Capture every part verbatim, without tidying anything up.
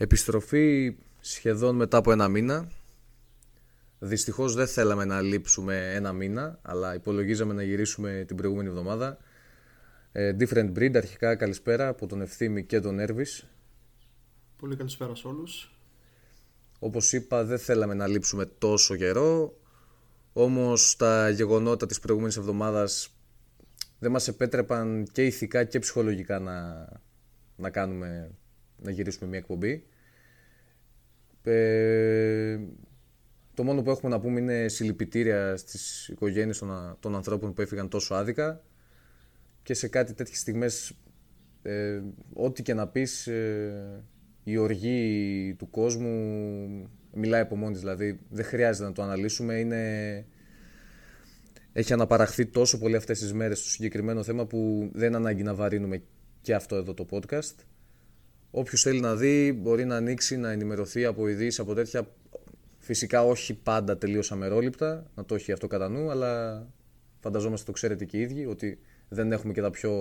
Επιστροφή σχεδόν μετά από ένα μήνα. Δυστυχώς δεν θέλαμε να λείψουμε ένα μήνα, αλλά υπολογίζαμε να γυρίσουμε την προηγούμενη εβδομάδα. Different Breed, αρχικά καλησπέρα από τον Ευθύμη και τον Έρβις. Πολύ καλησπέρα σε όλους. Όπως είπα, δεν θέλαμε να λείψουμε τόσο καιρό, όμως τα γεγονότα της προηγούμενης εβδομάδας δεν μας επέτρεπαν και ηθικά και ψυχολογικά να, να, κάνουμε, να γυρίσουμε μια εκπομπή. Ε, το μόνο που έχουμε να πούμε είναι συλληπιτήρια στις οικογένειες των, των ανθρώπων που έφυγαν τόσο άδικα, και σε κάτι τέτοιες στιγμές ε, ό,τι και να πεις, ε, η οργή του κόσμου μιλάει από μόνη της, δηλαδή δεν χρειάζεται να το αναλύσουμε. Είναι... έχει αναπαραχθεί τόσο πολύ αυτές τις μέρες στο συγκεκριμένο θέμα που δεν ανάγκη να βαρύνουμε και αυτό εδώ το podcast. Όποιος θέλει να δει μπορεί να ανοίξει, να ενημερωθεί από ειδήσεις, από τέτοια. Φυσικά όχι πάντα τελείως αμερόληπτα, να το έχει αυτό κατά νου, αλλά φανταζόμαστε το ξέρετε και οι ίδιοι ότι δεν έχουμε και τα πιο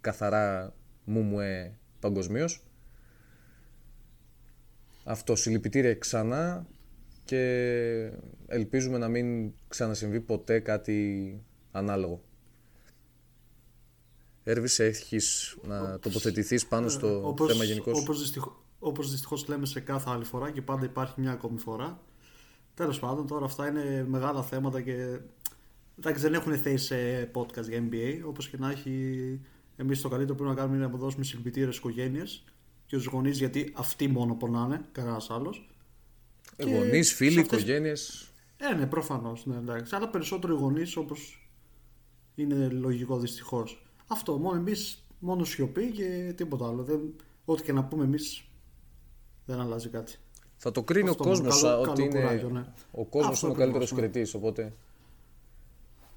καθαρά μουμουε παγκοσμίως. Αυτό, συλληπιτήρια ξανά, και ελπίζουμε να μην ξανασυμβεί ποτέ κάτι ανάλογο. Έρβις, έχεις να όπως, τοποθετηθείς πάνω στο όπως, θέμα γενικώς. Όπως, δυστυχώς, όπως δυστυχώς λέμε σε κάθε άλλη φορά, και πάντα υπάρχει μια ακόμη φορά. Τέλος πάντων, τώρα αυτά είναι μεγάλα θέματα και εντάξει, δεν έχουν θέση σε podcast για N B A. Όπως και να έχει, εμείς το καλύτερο που πρέπει να κάνουμε είναι να δώσουμε συλληπιτήρια στις οικογένειες και τους γονείς, γιατί αυτοί μόνο πονάνε, κανένας άλλος. Ε, γονείς, φίλοι, αυτές... οικογένειες. Ε, ναι, προφανώς. Ναι, εντάξει. Αλλά περισσότερο οι γονείς, όπως είναι λογικό δυστυχώς. Αυτό, μόνο εμείς, μόνο σιωπή και τίποτα άλλο. Δεν... Ό,τι και να πούμε εμείς δεν αλλάζει κάτι. Θα το κρίνει αυτό ο κόσμος. Καλό, ότι καλό είναι... κουράγιο, ναι. Ο κόσμος είναι ο καλύτερος κριτής, οπότε...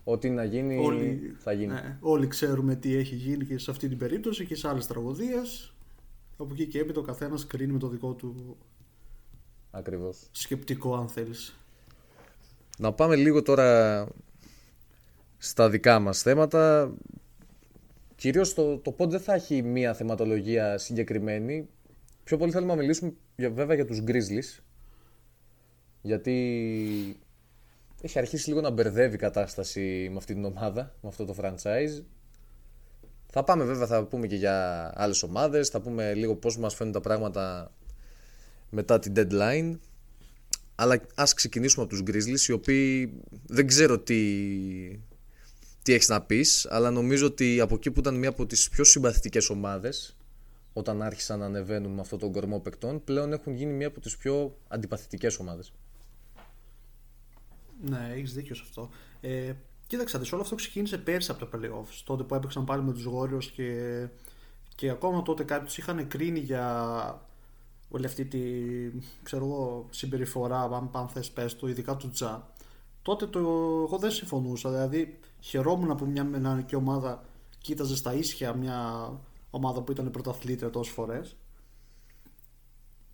Ό,τι να γίνει, όλοι, θα γίνει. Ναι, όλοι ξέρουμε τι έχει γίνει και σε αυτή την περίπτωση και σε άλλες τραγωδίες. Από εκεί και έπειτα ο καθένας κρίνει με το δικό του ακριβώς σκεπτικό, αν θέλεις. Να πάμε λίγο τώρα στα δικά μας θέματα. Κυρίως το, το pod δεν θα έχει μία θεματολογία συγκεκριμένη. Πιο πολύ θέλουμε να μιλήσουμε για, βέβαια για τους Grizzlies, γιατί έχει αρχίσει λίγο να μπερδεύει η κατάσταση με αυτή την ομάδα, με αυτό το franchise. Θα πάμε βέβαια, θα πούμε και για άλλες ομάδες, θα πούμε λίγο πώς μας φαίνουν τα πράγματα μετά την deadline. Αλλά ας ξεκινήσουμε από τους Grizzlies, οι οποίοι δεν ξέρω τι, τι έχεις να πεις, αλλά νομίζω ότι από εκεί που ήταν μία από τις πιο συμπαθητικές ομάδες όταν άρχισαν να ανεβαίνουν με αυτόν τον κορμό παικτών, πλέον έχουν γίνει μία από τις πιο αντιπαθητικές ομάδες. Ναι, έχεις δίκιο σε αυτό. Ε... Κοίταξα, όλο αυτό ξεκίνησε πέρσι από τα playoffs, τότε που έπαιξαν πάλι με τους Warriors και, και ακόμα τότε κάποιους είχαν κρίνει για όλη αυτή τη, ξέρω εγώ, συμπεριφορά, αν, αν θες πες το, ειδικά του Τζα. Τότε το, εγώ δεν συμφωνούσα, δηλαδή χαιρόμουν που μια μενανική ομάδα κοίταζε στα ίσια μια ομάδα που ήταν πρωταθλήτρια τόσες φορές,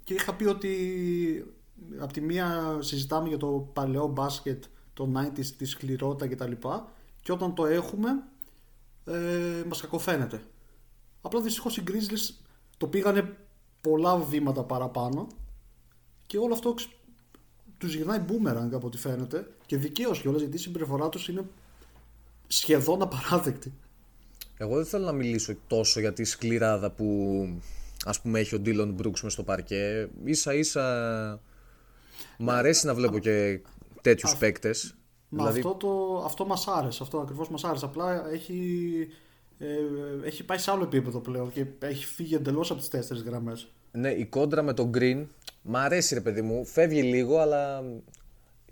και είχα πει ότι από τη μία συζητάμε για το παλαιό μπάσκετ, το ενενήντα, τη σκληρότητα κτλ. Και, και όταν το έχουμε, ε, μας κακοφαίνεται. Απλά δυστυχώς οι Grizzlies το πήγανε πολλά βήματα παραπάνω και όλο αυτό τους γυρνάει boomerang από ό,τι φαίνεται, και δικαίως κιόλας, γιατί η συμπεριφορά τους είναι σχεδόν απαράδεκτη. Εγώ δεν θέλω να μιλήσω τόσο για τη σκληράδα που ας πούμε έχει ο Dillon Brooks μες στο παρκέ. Ίσα ίσα μ' αρέσει να βλέπω και τέτοιους Α, παίκτες. Μα δηλαδή... αυτό, το, αυτό μας άρεσε, αυτό ακριβώς μας άρεσε. Απλά έχει, ε, έχει πάει σε άλλο επίπεδο πλέον και έχει φύγει εντελώς από τις τέσσερις γραμμές. Ναι, η κόντρα με τον Green μ' αρέσει, ρε παιδί μου, φεύγει λίγο, αλλά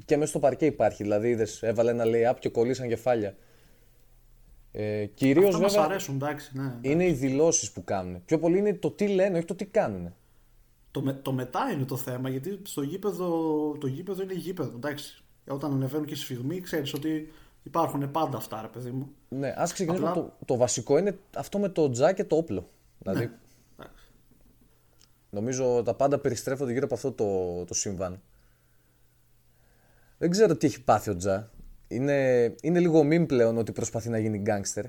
και μέσα στο παρκέ υπάρχει. Δηλαδή είδες, έβαλε ένα lay-up και κολλήσαν κεφάλια. Ε, κυρίως αυτά βέβαια μας αρέσουν, εντάξει, ναι, εντάξει. Είναι οι δηλώσεις που κάνουν. Πιο πολύ είναι το τι λένε, όχι το τι κάνουν. Το, με, το μετά είναι το θέμα, γιατί στο γήπεδο, το γήπεδο είναι γήπεδο, εντάξει. Όταν ανεβαίνουν και σφιγμοί, ξέρεις ότι υπάρχουν πάντα αυτά, ρε παιδί μου. Ναι, ας ξεκινήσουμε. Απλά... το, το βασικό είναι αυτό με το Τζα και το όπλο. Δηλαδή, ναι. Νομίζω τα πάντα περιστρέφονται γύρω από αυτό το, το σύμβαν. Δεν ξέρω τι έχει πάθει ο Τζα. Είναι, είναι λίγο μιμ πλέον ότι προσπαθεί να γίνει γκάνγκστερ.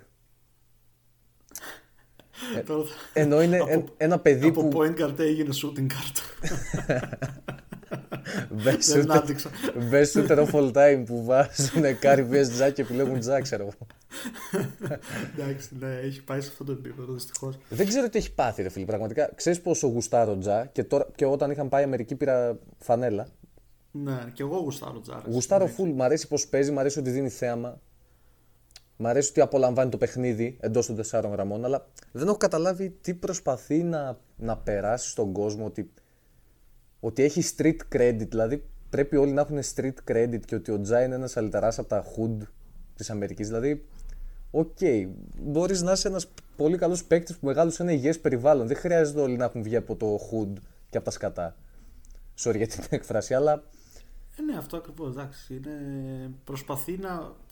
Ενώ είναι από, ένα παιδί από που... Από point guard έγινε shooting guard. Δεν άντυξα. Best shooter of all time που βάζουν Κάρι vs Τζακ και επιλέγουν Τζακ, ξέρω εγώ. Εντάξει, ναι, έχει πάει σε αυτό το επίπεδο δυστυχώς. Δεν ξέρω τι έχει πάθει, ρε φίλε. Πραγματικά ξέρεις πόσο γουστάρω Τζακ και, και όταν είχαν πάει Αμερική πήρα φανέλα. Ναι, και εγώ γουστάρω Τζακ. Γουστάρω full. Μ' αρέσει πως παίζει, μ' αρέσει ότι δίνει θέαμα. Μ' αρέσει ότι απολαμβάνει το παιχνίδι εντός των τεσσάρων γραμμών, αλλά δεν έχω καταλάβει τι προσπαθεί να, να περάσει στον κόσμο, ότι, ότι έχει street credit, δηλαδή πρέπει όλοι να έχουν street credit και ότι ο Τζα είναι ένας αλυταράς από τα hood της Αμερικής, δηλαδή οκ, okay, μπορείς να είσαι ένας πολύ καλός παίκτης που μεγάλωσε ένα υγιές περιβάλλον, δεν χρειάζεται όλοι να έχουν βγει από το hood και από τα σκατά, sorry για την έκφραση, αλλά... Ε, ναι, αυτό ακριβώς, εντάξει, είναι... προσπαθεί να...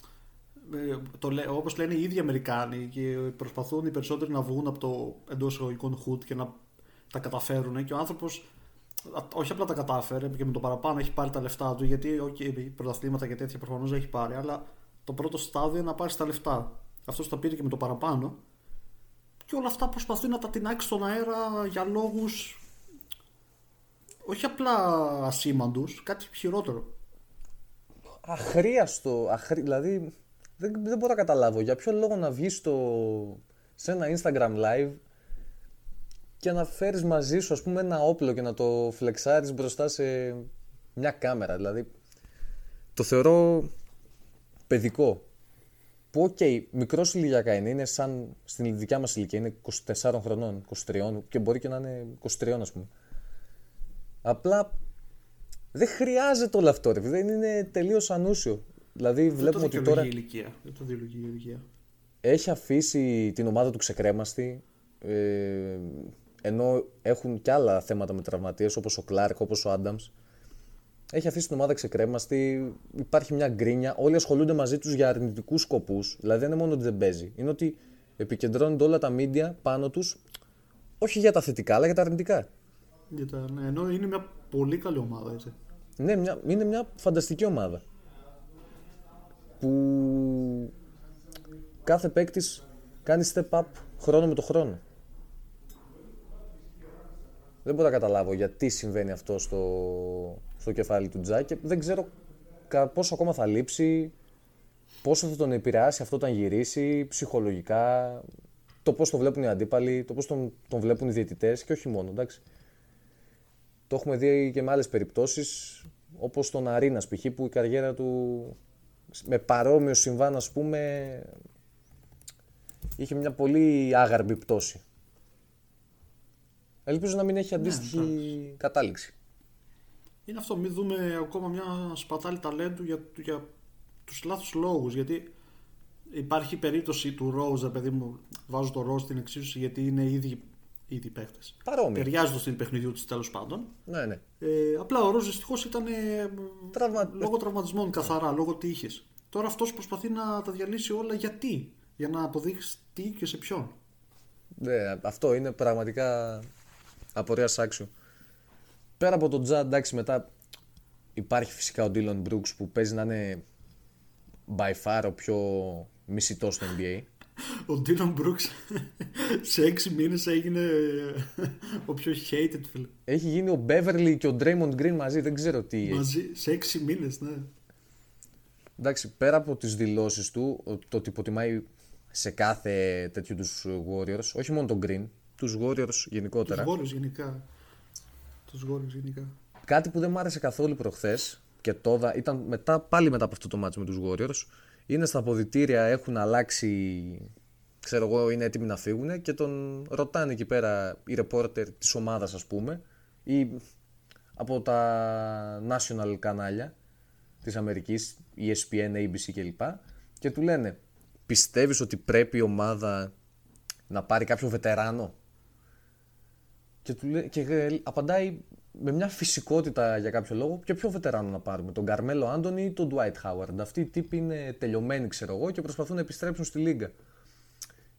Το, όπως λένε οι ίδιοι Αμερικάνοι, και προσπαθούν οι περισσότεροι να βγουν από το εντός εισαγωγικών hood και να τα καταφέρουν, και ο άνθρωπος όχι απλά τα κατάφερε και με το παραπάνω έχει πάρει τα λεφτά του, γιατί okay, πρωταθλήματα και τέτοια προφανώς έχει πάρει, αλλά το πρώτο στάδιο είναι να πάρει τα λεφτά. Αυτός τα πήρε και με το παραπάνω, και όλα αυτά προσπαθεί να τα τεινάξει στον αέρα για λόγους όχι απλά ασήμαντους, κάτι χειρότερο. Αχρίαστο, αχρή, δηλαδή δεν, δεν μπορώ να καταλάβω για ποιο λόγο να βγεις στο, σε ένα Instagram live και να φέρεις μαζί σου, ας πούμε, ένα όπλο και να το φλεξάρεις μπροστά σε μια κάμερα, δηλαδή το θεωρώ παιδικό, που οκ, okay, μικρός ηλικιακά είναι, είναι σαν στην δικιά μας ηλικία, είναι είκοσι τεσσάρων χρονών, είκοσι τριών και μπορεί και να είναι είκοσι τριών, ας πούμε, απλά δεν χρειάζεται όλο αυτό, ρε, δεν είναι τελείως ανούσιο. Δηλαδή δεν βλέπουμε το ότι τώρα. Ηλικία. Δεν το δικαιολογεί η ηλικία. Έχει αφήσει την ομάδα του ξεκρέμαστη. Ε, ενώ έχουν κι άλλα θέματα με τραυματίες, όπως ο Κλάρκ, όπως ο Άνταμς. Έχει αφήσει την ομάδα ξεκρέμαστη. Υπάρχει μια γκρίνια. Όλοι ασχολούνται μαζί τους για αρνητικούς σκοπούς. Δηλαδή δεν είναι μόνο ότι δεν παίζει. Είναι ότι επικεντρώνονται όλα τα μίντια πάνω τους. Όχι για τα θετικά, αλλά για τα αρνητικά. Για τα... Ναι, ενώ είναι μια πολύ καλή ομάδα, έτσι. Ναι, μια... είναι μια φανταστική ομάδα. Που κάθε παίκτης κάνει step up χρόνο με το χρόνο. Δεν μπορώ να καταλάβω γιατί συμβαίνει αυτό στο, στο κεφάλι του Τζα, και δεν ξέρω πόσο ακόμα θα λείψει, πόσο θα τον επηρεάσει αυτό όταν γυρίσει ψυχολογικά, το πώς το βλέπουν οι αντίπαλοι, το πώς τον, τον βλέπουν οι διαιτητές, και όχι μόνο, εντάξει. Το έχουμε δει και με άλλες περιπτώσεις, όπως τον Αρίνας π.χ., που η καριέρα του... με παρόμοιο συμβάν, ας πούμε, είχε μια πολύ άγαρμη πτώση. Ελπίζω να μην έχει αντίστοιχη ναι, κατάληξη. Είναι αυτό, μην δούμε ακόμα μια σπατάλη ταλέντου για, για τους λάθους λόγους, γιατί υπάρχει η περίπτωση του Rose, παιδί μου, βάζω το Rose στην εξίσωση γιατί είναι ήδη, ήδη παίχτες. Παρόμοιο. Ταιριάζει το στην παιχνιδιού της, τέλος πάντων. Ναι, ναι. Ε, απλά ο Ρόζ δυστυχώς ήταν Τραυμα... λόγω τραυματισμών καθαρά, λόγω τύχης. Τώρα αυτός προσπαθεί να τα διαλύσει όλα, γιατί, για να αποδείξει τι και σε ποιον. Ναι, αυτό είναι πραγματικά απορίας άξιο. Πέρα από τον Τζα, εντάξει, μετά υπάρχει φυσικά ο Dillon Brooks, που παίζει να είναι by far ο πιο μισητός στο N B A. Ο Dillon Brooks σε έξι μήνες έγινε ο πιο hated, φίλε. Έχει γίνει ο Beverly και ο Draymond Green μαζί, δεν ξέρω τι μαζί, έχει. Σε έξι μήνες, ναι. Εντάξει, πέρα από τις δηλώσεις του, το ότι υποτιμάει σε κάθε τέτοιου τους Warriors, όχι μόνο τον Green, τους Warriors γενικότερα. Τους Warriors γενικά. Τους Warriors γενικά. Κάτι που δεν μ' άρεσε καθόλου προχθές και τώρα, ήταν μετά, πάλι μετά από αυτό το μάτσο με τους Warriors, είναι στα αποδυτήρια, έχουν αλλάξει, ξέρω εγώ, είναι έτοιμοι να φύγουν, και τον ρωτάνε εκεί πέρα οι ρεπόρτερ της ομάδας, ας πούμε, ή από τα national κανάλια της Αμερικής, E S P N, A B C κλπ, και του λένε, πιστεύεις ότι πρέπει η ομάδα να πάρει κάποιο βετεράνο, και, του λέ, και απαντάει με μια φυσικότητα για κάποιο λόγο, και ποιο βετεράνο να πάρουμε, τον Καρμέλο Άντονι ή τον Ντουάιτ Χάουαρντ. Αυτοί οι τύποι είναι τελειωμένοι, ξέρω εγώ, και προσπαθούν να επιστρέψουν στη Λίγκα.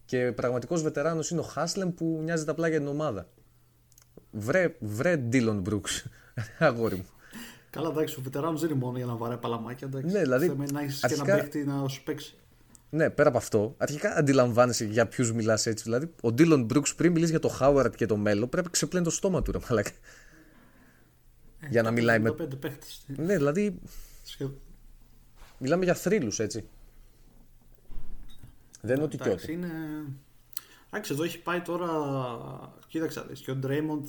Και πραγματικός βετεράνος είναι ο Χάσλεμ, που νοιάζεται απλά για την ομάδα. Βρε, βρε Ντίλον Μπρουξ, αγόρι μου. Καλά, εντάξει, ο βετεράνος δεν είναι μόνο για να βαράει παλαμάκια. Εντάξει. Ναι, δηλαδή. Θέλει να έχει και να παίξει. Ναι, πέρα από αυτό, αρχικά αντιλαμβάνεσαι για ποιους μιλάς έτσι. Δηλαδή, ο Ντίλον Μπρουκς πριν μιλήσει για το Χάουαρτ και το Μέλο, πρέπει να ξεπλένει το στόμα του, ρε μαλάκα. Ε, για να μιλάει με. πέντε παίχτες. Ναι, δηλαδή. Σχεδ... Μιλάμε για θρύλους, έτσι. Δεν είναι ότι και όχι. Εντάξει, εδώ έχει πάει τώρα. Κοίταξα, και ο Ντρέιμοντ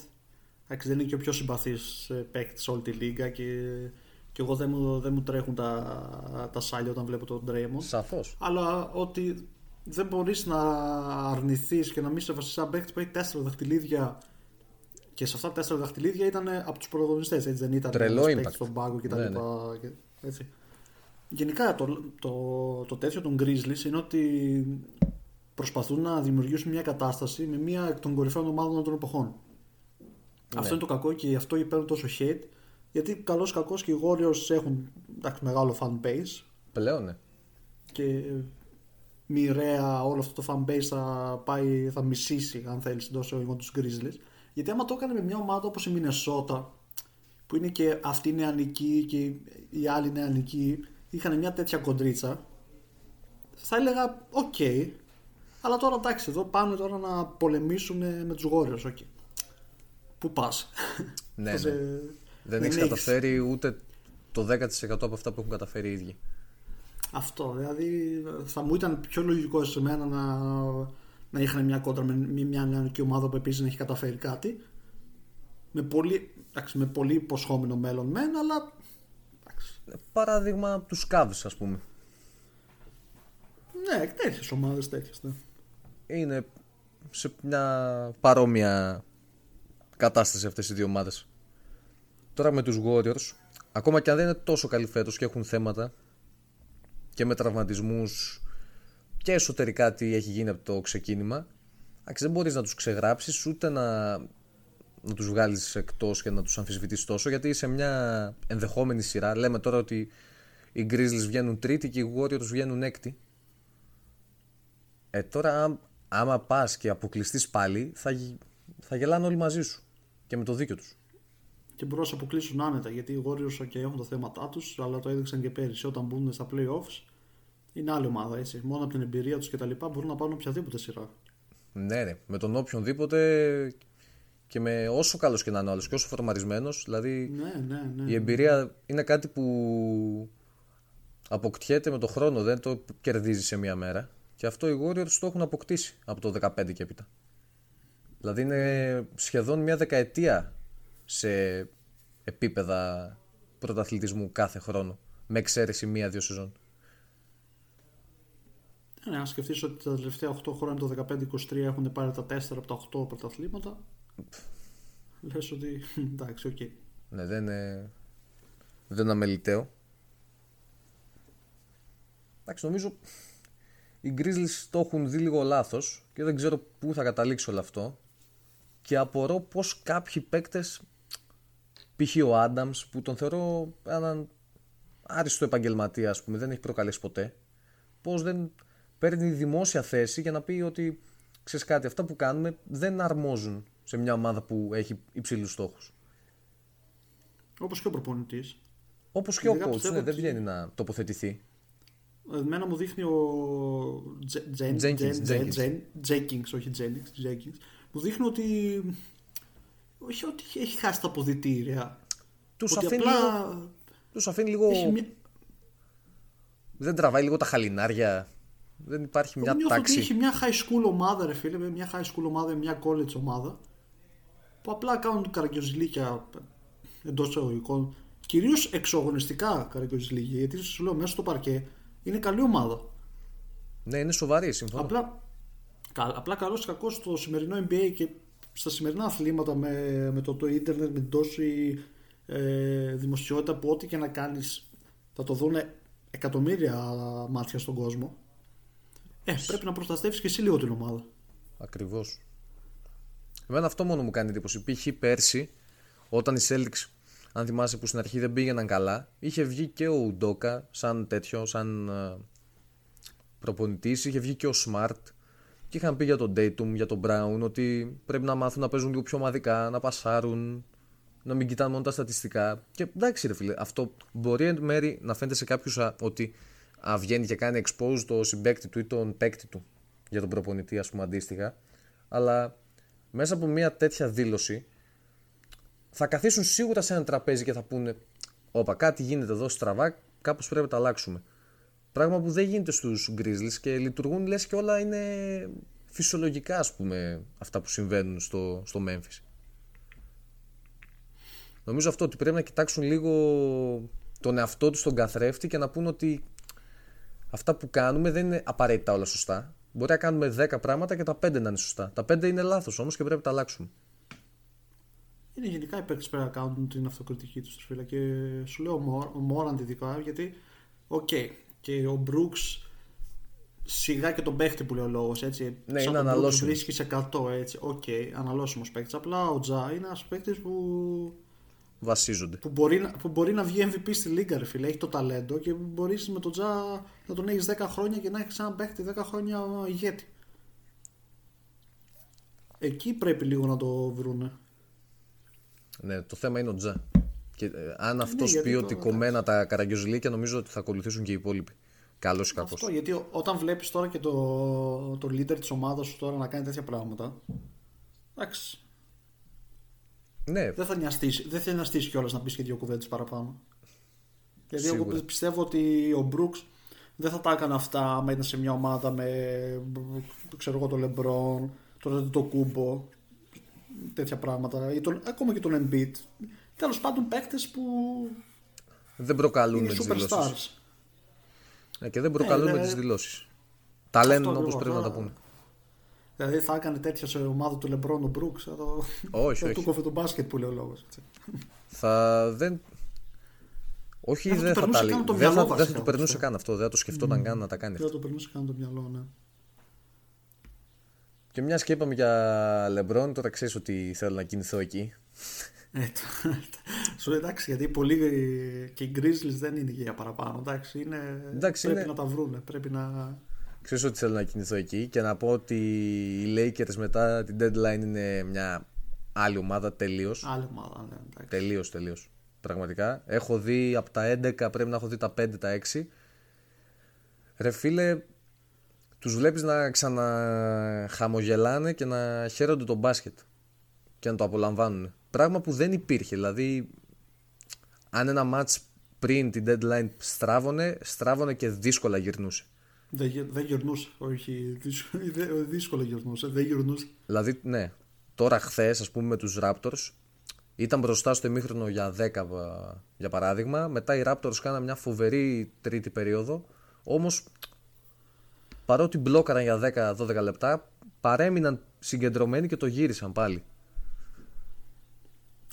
δεν είναι και ο πιο συμπαθής παίκτης σε όλη τη λίγα και. Και εγώ δεν μου, δεν μου τρέχουν τα, τα σάλια όταν βλέπω τον Draymond. Σαφώς. Αλλά ότι δεν μπορείς να αρνηθείς και να μην σε βασίσεις σαν παίκτης που έχει τέσσερα δαχτυλίδια. Και σε αυτά τα τέσσερα δαχτυλίδια ήταν από τους πρωταγωνιστές, έτσι δεν ήταν? Τρελό impact στον πάγκο κτλ. Ναι, ναι. Έτσι. Γενικά το, το, το τέτοιο των Grizzlies είναι ότι προσπαθούν να δημιουργήσουν μια κατάσταση με μια εκ των κορυφαίων ομάδων των εποχών. Ναι. Αυτό είναι το κακό και γι' αυτό παίρνουν τόσο hate. Γιατί καλώς κακώς και οι Warriors έχουν, εντάξει, μεγάλο fan base. Πλέον, ναι. Και μοιραία όλο αυτό το fan base θα, πάει, θα μισήσει, αν θέλει, εντός εγωγικών τους Grizzlies. Γιατί άμα το έκανε με μια ομάδα όπως η Μινεσότα, που είναι και αυτή νεανική και οι άλλοι νεανικοί, είχαν μια τέτοια κοντρίτσα, θα έλεγα οκ. Okay, αλλά τώρα εντάξει, εδώ πάνε τώρα να πολεμήσουν με τους Warriors. Okay. Πού πας? Ναι, ναι. Δεν έχει καταφέρει ούτε το δέκα τοις εκατό από αυτά που έχουν καταφέρει οι ίδιοι. Αυτό. Δηλαδή θα μου ήταν πιο λογικό σε μένα να, να είχαν μια κόντρα με μια νεανική ομάδα που επίσης να έχει καταφέρει κάτι. Με πολύ, εντάξει, με πολύ υποσχόμενο μέλλον μεν, αλλά. Εντάξει. Παράδειγμα τους Cavs, ας πούμε. Ναι, εκτέχειες ομάδες τέτοιες. Ναι. Είναι σε μια παρόμοια κατάσταση αυτές οι δύο ομάδες. Τώρα με τους Warriors, ακόμα και αν δεν είναι τόσο καλοί φέτος και έχουν θέματα και με τραυματισμούς και εσωτερικά τι έχει γίνει από το ξεκίνημα, δεν μπορείς να τους ξεγράψεις ούτε να, να τους βγάλεις εκτός και να τους αμφισβητείς τόσο, γιατί σε μια ενδεχόμενη σειρά, λέμε τώρα ότι οι Grizzlies βγαίνουν τρίτη και οι Warriors βγαίνουν έκτη, ε, τώρα άμα πας και αποκλειστείς πάλι θα, θα γελάνε όλοι μαζί σου και με το δίκιο τους. Και μπορούν να σε αποκλείσουν άνετα, γιατί οι Warriors okay, έχουν τα θέματα τους, αλλά το έδειξαν και πέρυσι όταν μπουν στα playoffs. Είναι άλλη ομάδα, έτσι. Μόνο από την εμπειρία τους κτλ. Μπορούν να πάρουν οποιαδήποτε σειρά. Ναι, ναι. Με τον οποιονδήποτε και με όσο καλός και να είναι ο άλλος και όσο φορμαρισμένος. Δηλαδή ναι, ναι, ναι, η εμπειρία ναι. είναι κάτι που αποκτιέται με τον χρόνο, δεν το κερδίζει σε μία μέρα. Και αυτό οι Warriors το έχουν αποκτήσει από το δεκαπέντε και έπειτα. Δηλαδή είναι σχεδόν μία δεκαετία σε επίπεδα πρωταθλητισμού κάθε χρόνο, με εξαίρεση μία-δύο σεζόν. Ναι, αν σκεφτείς ότι τα τελευταία οκτώ χρόνια το δεκαπέντε είκοσι τρία έχουν πάρει τα τέσσερα από τα οκτώ πρωταθλήματα, λες ότι εντάξει, οκ. Okay. Ναι, δεν είναι, δεν είναι αμεληταίο. Εντάξει, νομίζω οι Grizzlies το έχουν δει λίγο λάθος και δεν ξέρω πού θα καταλήξει όλο αυτό. Και απορώ πως κάποιοι παίκτες, π.χ. ο Άνταμς, που τον θεωρώ έναν άριστο επαγγελματία, ας πούμε, δεν έχει προκαλέσει ποτέ, πως δεν παίρνει δημόσια θέση για να πει ότι ξέρεις κάτι, αυτά που κάνουμε δεν αρμόζουν σε μια ομάδα που έχει υψηλούς στόχους. Όπως και ο προπονητής. Όπως και ο coach, ναι, δεν βγαίνει να τοποθετηθεί. Εμένα μου δείχνει ο Jenkins, όχι Jenkins, που δείχνει ότι όχι ότι έχει χάσει τα αποδυτήρια. Τους αφήνει απλά... λίγο, τους αφήνει λίγο... Μια... δεν τραβάει λίγο τα χαλινάρια. Δεν υπάρχει μια τάξη. Νιώθω ότι έχει μια high school ομάδα, ρε φίλε, μια high school ομάδα, μια college ομάδα που απλά κάνουν καραγκιόζηλίκια εντός εισαγωγικών, κυρίως εξωαγωνιστικά καραγκιόζηλίκια, γιατί σου λέω μέσα στο παρκέ είναι καλή ομάδα. Ναι, είναι σοβαρή, συμφωνώ. Απλά... Απλά καλώς ή κακώς στο σημερινό N B A και στα σημερινά αθλήματα με, με το, το ίντερνετ, με την τόση ε, δημοσιότητα που ό,τι και να κάνεις θα το δουν εκατομμύρια μάτια στον κόσμο. Ε, πρέπει να προστατεύσεις και εσύ λίγο την ομάδα. Ακριβώς. Εμένα αυτό μόνο μου κάνει εντύπωση. Π.χ. πέρσι, όταν οι Celtics, αν θυμάσαι που στην αρχή δεν πήγαιναν καλά, είχε βγει και ο Ουντόκα σαν τέτοιο, σαν προπονητής, είχε βγει και ο Smart. Και είχαν πει για τον Tatum, για τον Brown, ότι πρέπει να μάθουν να παίζουν λίγο πιο ομαδικά, να πασάρουν, να μην κοιτάνε μόνο τα στατιστικά. Και εντάξει, ρε φίλε, αυτό μπορεί εν μέρει να φαίνεται σε κάποιους ότι α, βγαίνει και κάνει expose το συμπαίκτη του ή τον παίκτη του για τον προπονητή, ας πούμε, αντίστοιχα. Αλλά μέσα από μια τέτοια δήλωση θα καθίσουν σίγουρα σε ένα τραπέζι και θα πούνε όπα, κάτι γίνεται εδώ στραβά, κάπως πρέπει να τα αλλάξουμε. Πράγμα που δεν γίνεται στους Grizzlies και λειτουργούν λες και όλα είναι φυσιολογικά, ας πούμε, αυτά που συμβαίνουν στο, στο Memphis. Νομίζω αυτό, ότι πρέπει να κοιτάξουν λίγο τον εαυτό τους στον καθρέφτη και να πούν ότι αυτά που κάνουμε δεν είναι απαραίτητα όλα σωστά. Μπορεί να κάνουμε δέκα πράγματα και τα πέντε να είναι σωστά. Τα πέντε είναι λάθος όμως και πρέπει να τα αλλάξουμε. Είναι γενικά οι παίκτες πρέπει να κάνουν την αυτοκριτική τους, φίλε. Και σου λέω ο Μόραντ ειδικά, γιατί οκ, okay, και ο Μπρουξ σιγά και τον παίχτη που λέει ο λόγος, έτσι. Ναι, σαν είναι αναλώσιμος. Βρίσκει σε εκατό, έτσι. Οκ, okay, αναλώσιμος παίκτης. Απλά ο Τζα είναι ένας παίκτης που βασίζονται. Που μπορεί, να, που μπορεί να βγει εμ βι πι στη Λίγκα, ρε φίλε. Έχει το ταλέντο και μπορείς με τον Τζα να τον έχεις δέκα χρόνια και να έχεις έναν παίχτη δέκα χρόνια ηγέτη. Εκεί πρέπει λίγο να το βρούνε. Ναι, το θέμα είναι ο Τζα. Και, ε, αν αυτός ναι, πει το, ότι κομμένα εντάξει. Τα καραγκιοζηλίκια, νομίζω ότι θα ακολουθήσουν και οι υπόλοιποι. Καλός ή κακός. Αυτό, γιατί ό, όταν βλέπεις τώρα και το, το leader της ομάδας σου τώρα να κάνει τέτοια πράγματα. Εντάξει. Ναι. Δεν θα νοιαστείς, δεν θα νοιαστείς κιόλας να πεις και δύο κουβέντες παραπάνω. Γιατί εγώ πιστεύω ότι ο Μπρουξ δεν θα τα έκανε αυτά άμα ήταν σε μια ομάδα με ξέρω εγώ τον Λεμπρόν, τον Αντετοκούμπο, τέτοια πράγματα, ή τον, ακόμα και τον Embiid. Τέλος πάντων παίκτες που δεν προκαλούν με τις δηλώσεις. Ναι, και δεν προκαλούν ε, με ε, τις δηλώσεις. Τα λένε όπως εγώ, πρέπει θα... να τα πούνε. Δηλαδή θα έκανε τέτοια σε ομάδα του Λεμπρόν ο Μπρουξ. Το... Όχι, όχι. Του κόφε τον μπάσκετ που λέει ο λόγος. Θα δεν... Όχι, δεν θα, θα τα Δεν θα, θα του περνούσε καν αυτό. Δεν θα το σκεφτόταν mm. καν να τα κάνει. Δεν θα το περνούσε καν το μυαλό, ναι. Και μιας και είπαμε για Λεμπρόν, τώρα ξέρεις ότι θέλω να κινηθώ εκεί. Σου λέει εντάξει, γιατί πολλοί και οι Grizzlies δεν είναι για παραπάνω. Εντάξει, είναι... εντάξει, πρέπει είναι... να τα βρούνε. Πρέπει να... Ξέρεις ότι θέλω να κινηθώ εκεί και να πω ότι οι Lakers μετά την deadline είναι μια άλλη ομάδα τελείως. Άλλη ομάδα, ναι, εντάξει. Τελείως, τελείως. Πραγματικά. Έχω δει από τα έντεκα, πρέπει να έχω δει τα πέντε, τα έξι. Ρε φίλε, τους βλέπεις να ξαναχαμογελάνε και να χαίρονται τον μπάσκετ και να το απολαμβάνουν. Πράγμα που δεν υπήρχε. Δηλαδή, αν ένα μάτς πριν την deadline στράβωνε, στράβωνε και δύσκολα γυρνούσε. Δεν δε γυρνούσε, όχι, δε, δύσκολα γυρνούσε, δεν γυρνούσε. Δηλαδή, ναι, τώρα χθες, ας πούμε, με τους Raptors, ήταν μπροστά στο ημίχρονο για δέκα, για παράδειγμα, μετά οι Raptors κάναν μια φοβερή τρίτη περίοδο, όμως, παρότι μπλόκαραν για δέκα δώδεκα λεπτά, παρέμειναν συγκεντρωμένοι και το γύρισαν πάλι.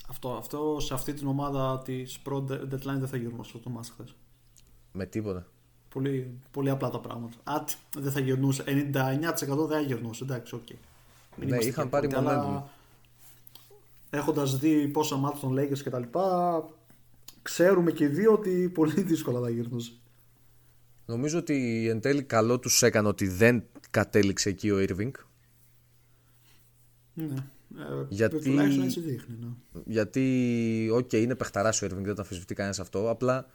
Αυτό, αυτό σε αυτή την ομάδα της Pro Deadline δεν θα γυρνούσε το μάτς χθες. Με τίποτα. Πολύ, πολύ απλά τα πράγματα. Αν δεν θα γερνούσε, ενενήντα εννέα τοις εκατό δεν θα γερνούσε. Εντάξει, οκ. Okay. Ναι, είχαν πάρει momentum. Αλλά... έχοντας δει πόσα μάτια των Lakers και τα λοιπά, ξέρουμε και δύο ότι πολύ δύσκολα θα γερνούσε. Νομίζω ότι εν τέλει καλό τους έκανε ότι δεν κατέληξε εκεί ο Έρβινγκ. Ναι. Ε, γιατί, έτσι δείχνει, ναι. Γιατί, οκ, okay, είναι παιχταράς ο Έρβινγκ, δεν το αμφισβητεί κανένας αυτό. Απλά...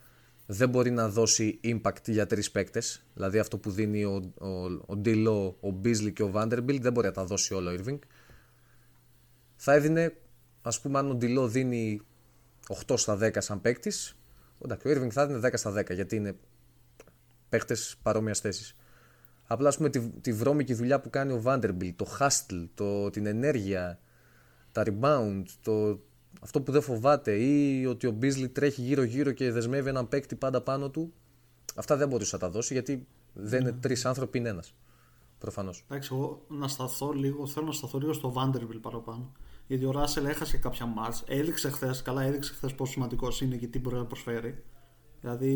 δεν μπορεί να δώσει impact για τρεις παίκτες. Δηλαδή αυτό που δίνει ο, ο, ο Ντιλό, ο Μπίζλι και ο Vanderbilt δεν μπορεί να τα δώσει όλο ο Irving. Θα έδινε, ας πούμε, αν ο Ντιλό δίνει οκτώ στα δέκα σαν παίκτης, εντάξει, ο Irving θα έδινε δέκα στα δέκα γιατί είναι παίκτες παρόμοιας θέσης. Απλά, ας πούμε, τη, τη βρώμικη δουλειά που κάνει ο Vanderbilt, το hustle, το, την ενέργεια, τα rebound, το... αυτό που δεν φοβάται, ή ότι ο Μπίζλι τρέχει γύρω-γύρω και δεσμεύει έναν παίκτη πάντα πάνω του, αυτά δεν μπορούσε να τα δώσει γιατί δεν είναι τρεις άνθρωποι, είναι ένας. Προφανώς. Εντάξει, εγώ να σταθώ λίγο, θέλω να σταθώ λίγο στο Vanderbilt παραπάνω. Γιατί ο Ράσελ έχασε κάποια μάτς, έδειξε χθες, καλά έδειξε χθες πόσο σημαντικός είναι και τι μπορεί να προσφέρει. Δηλαδή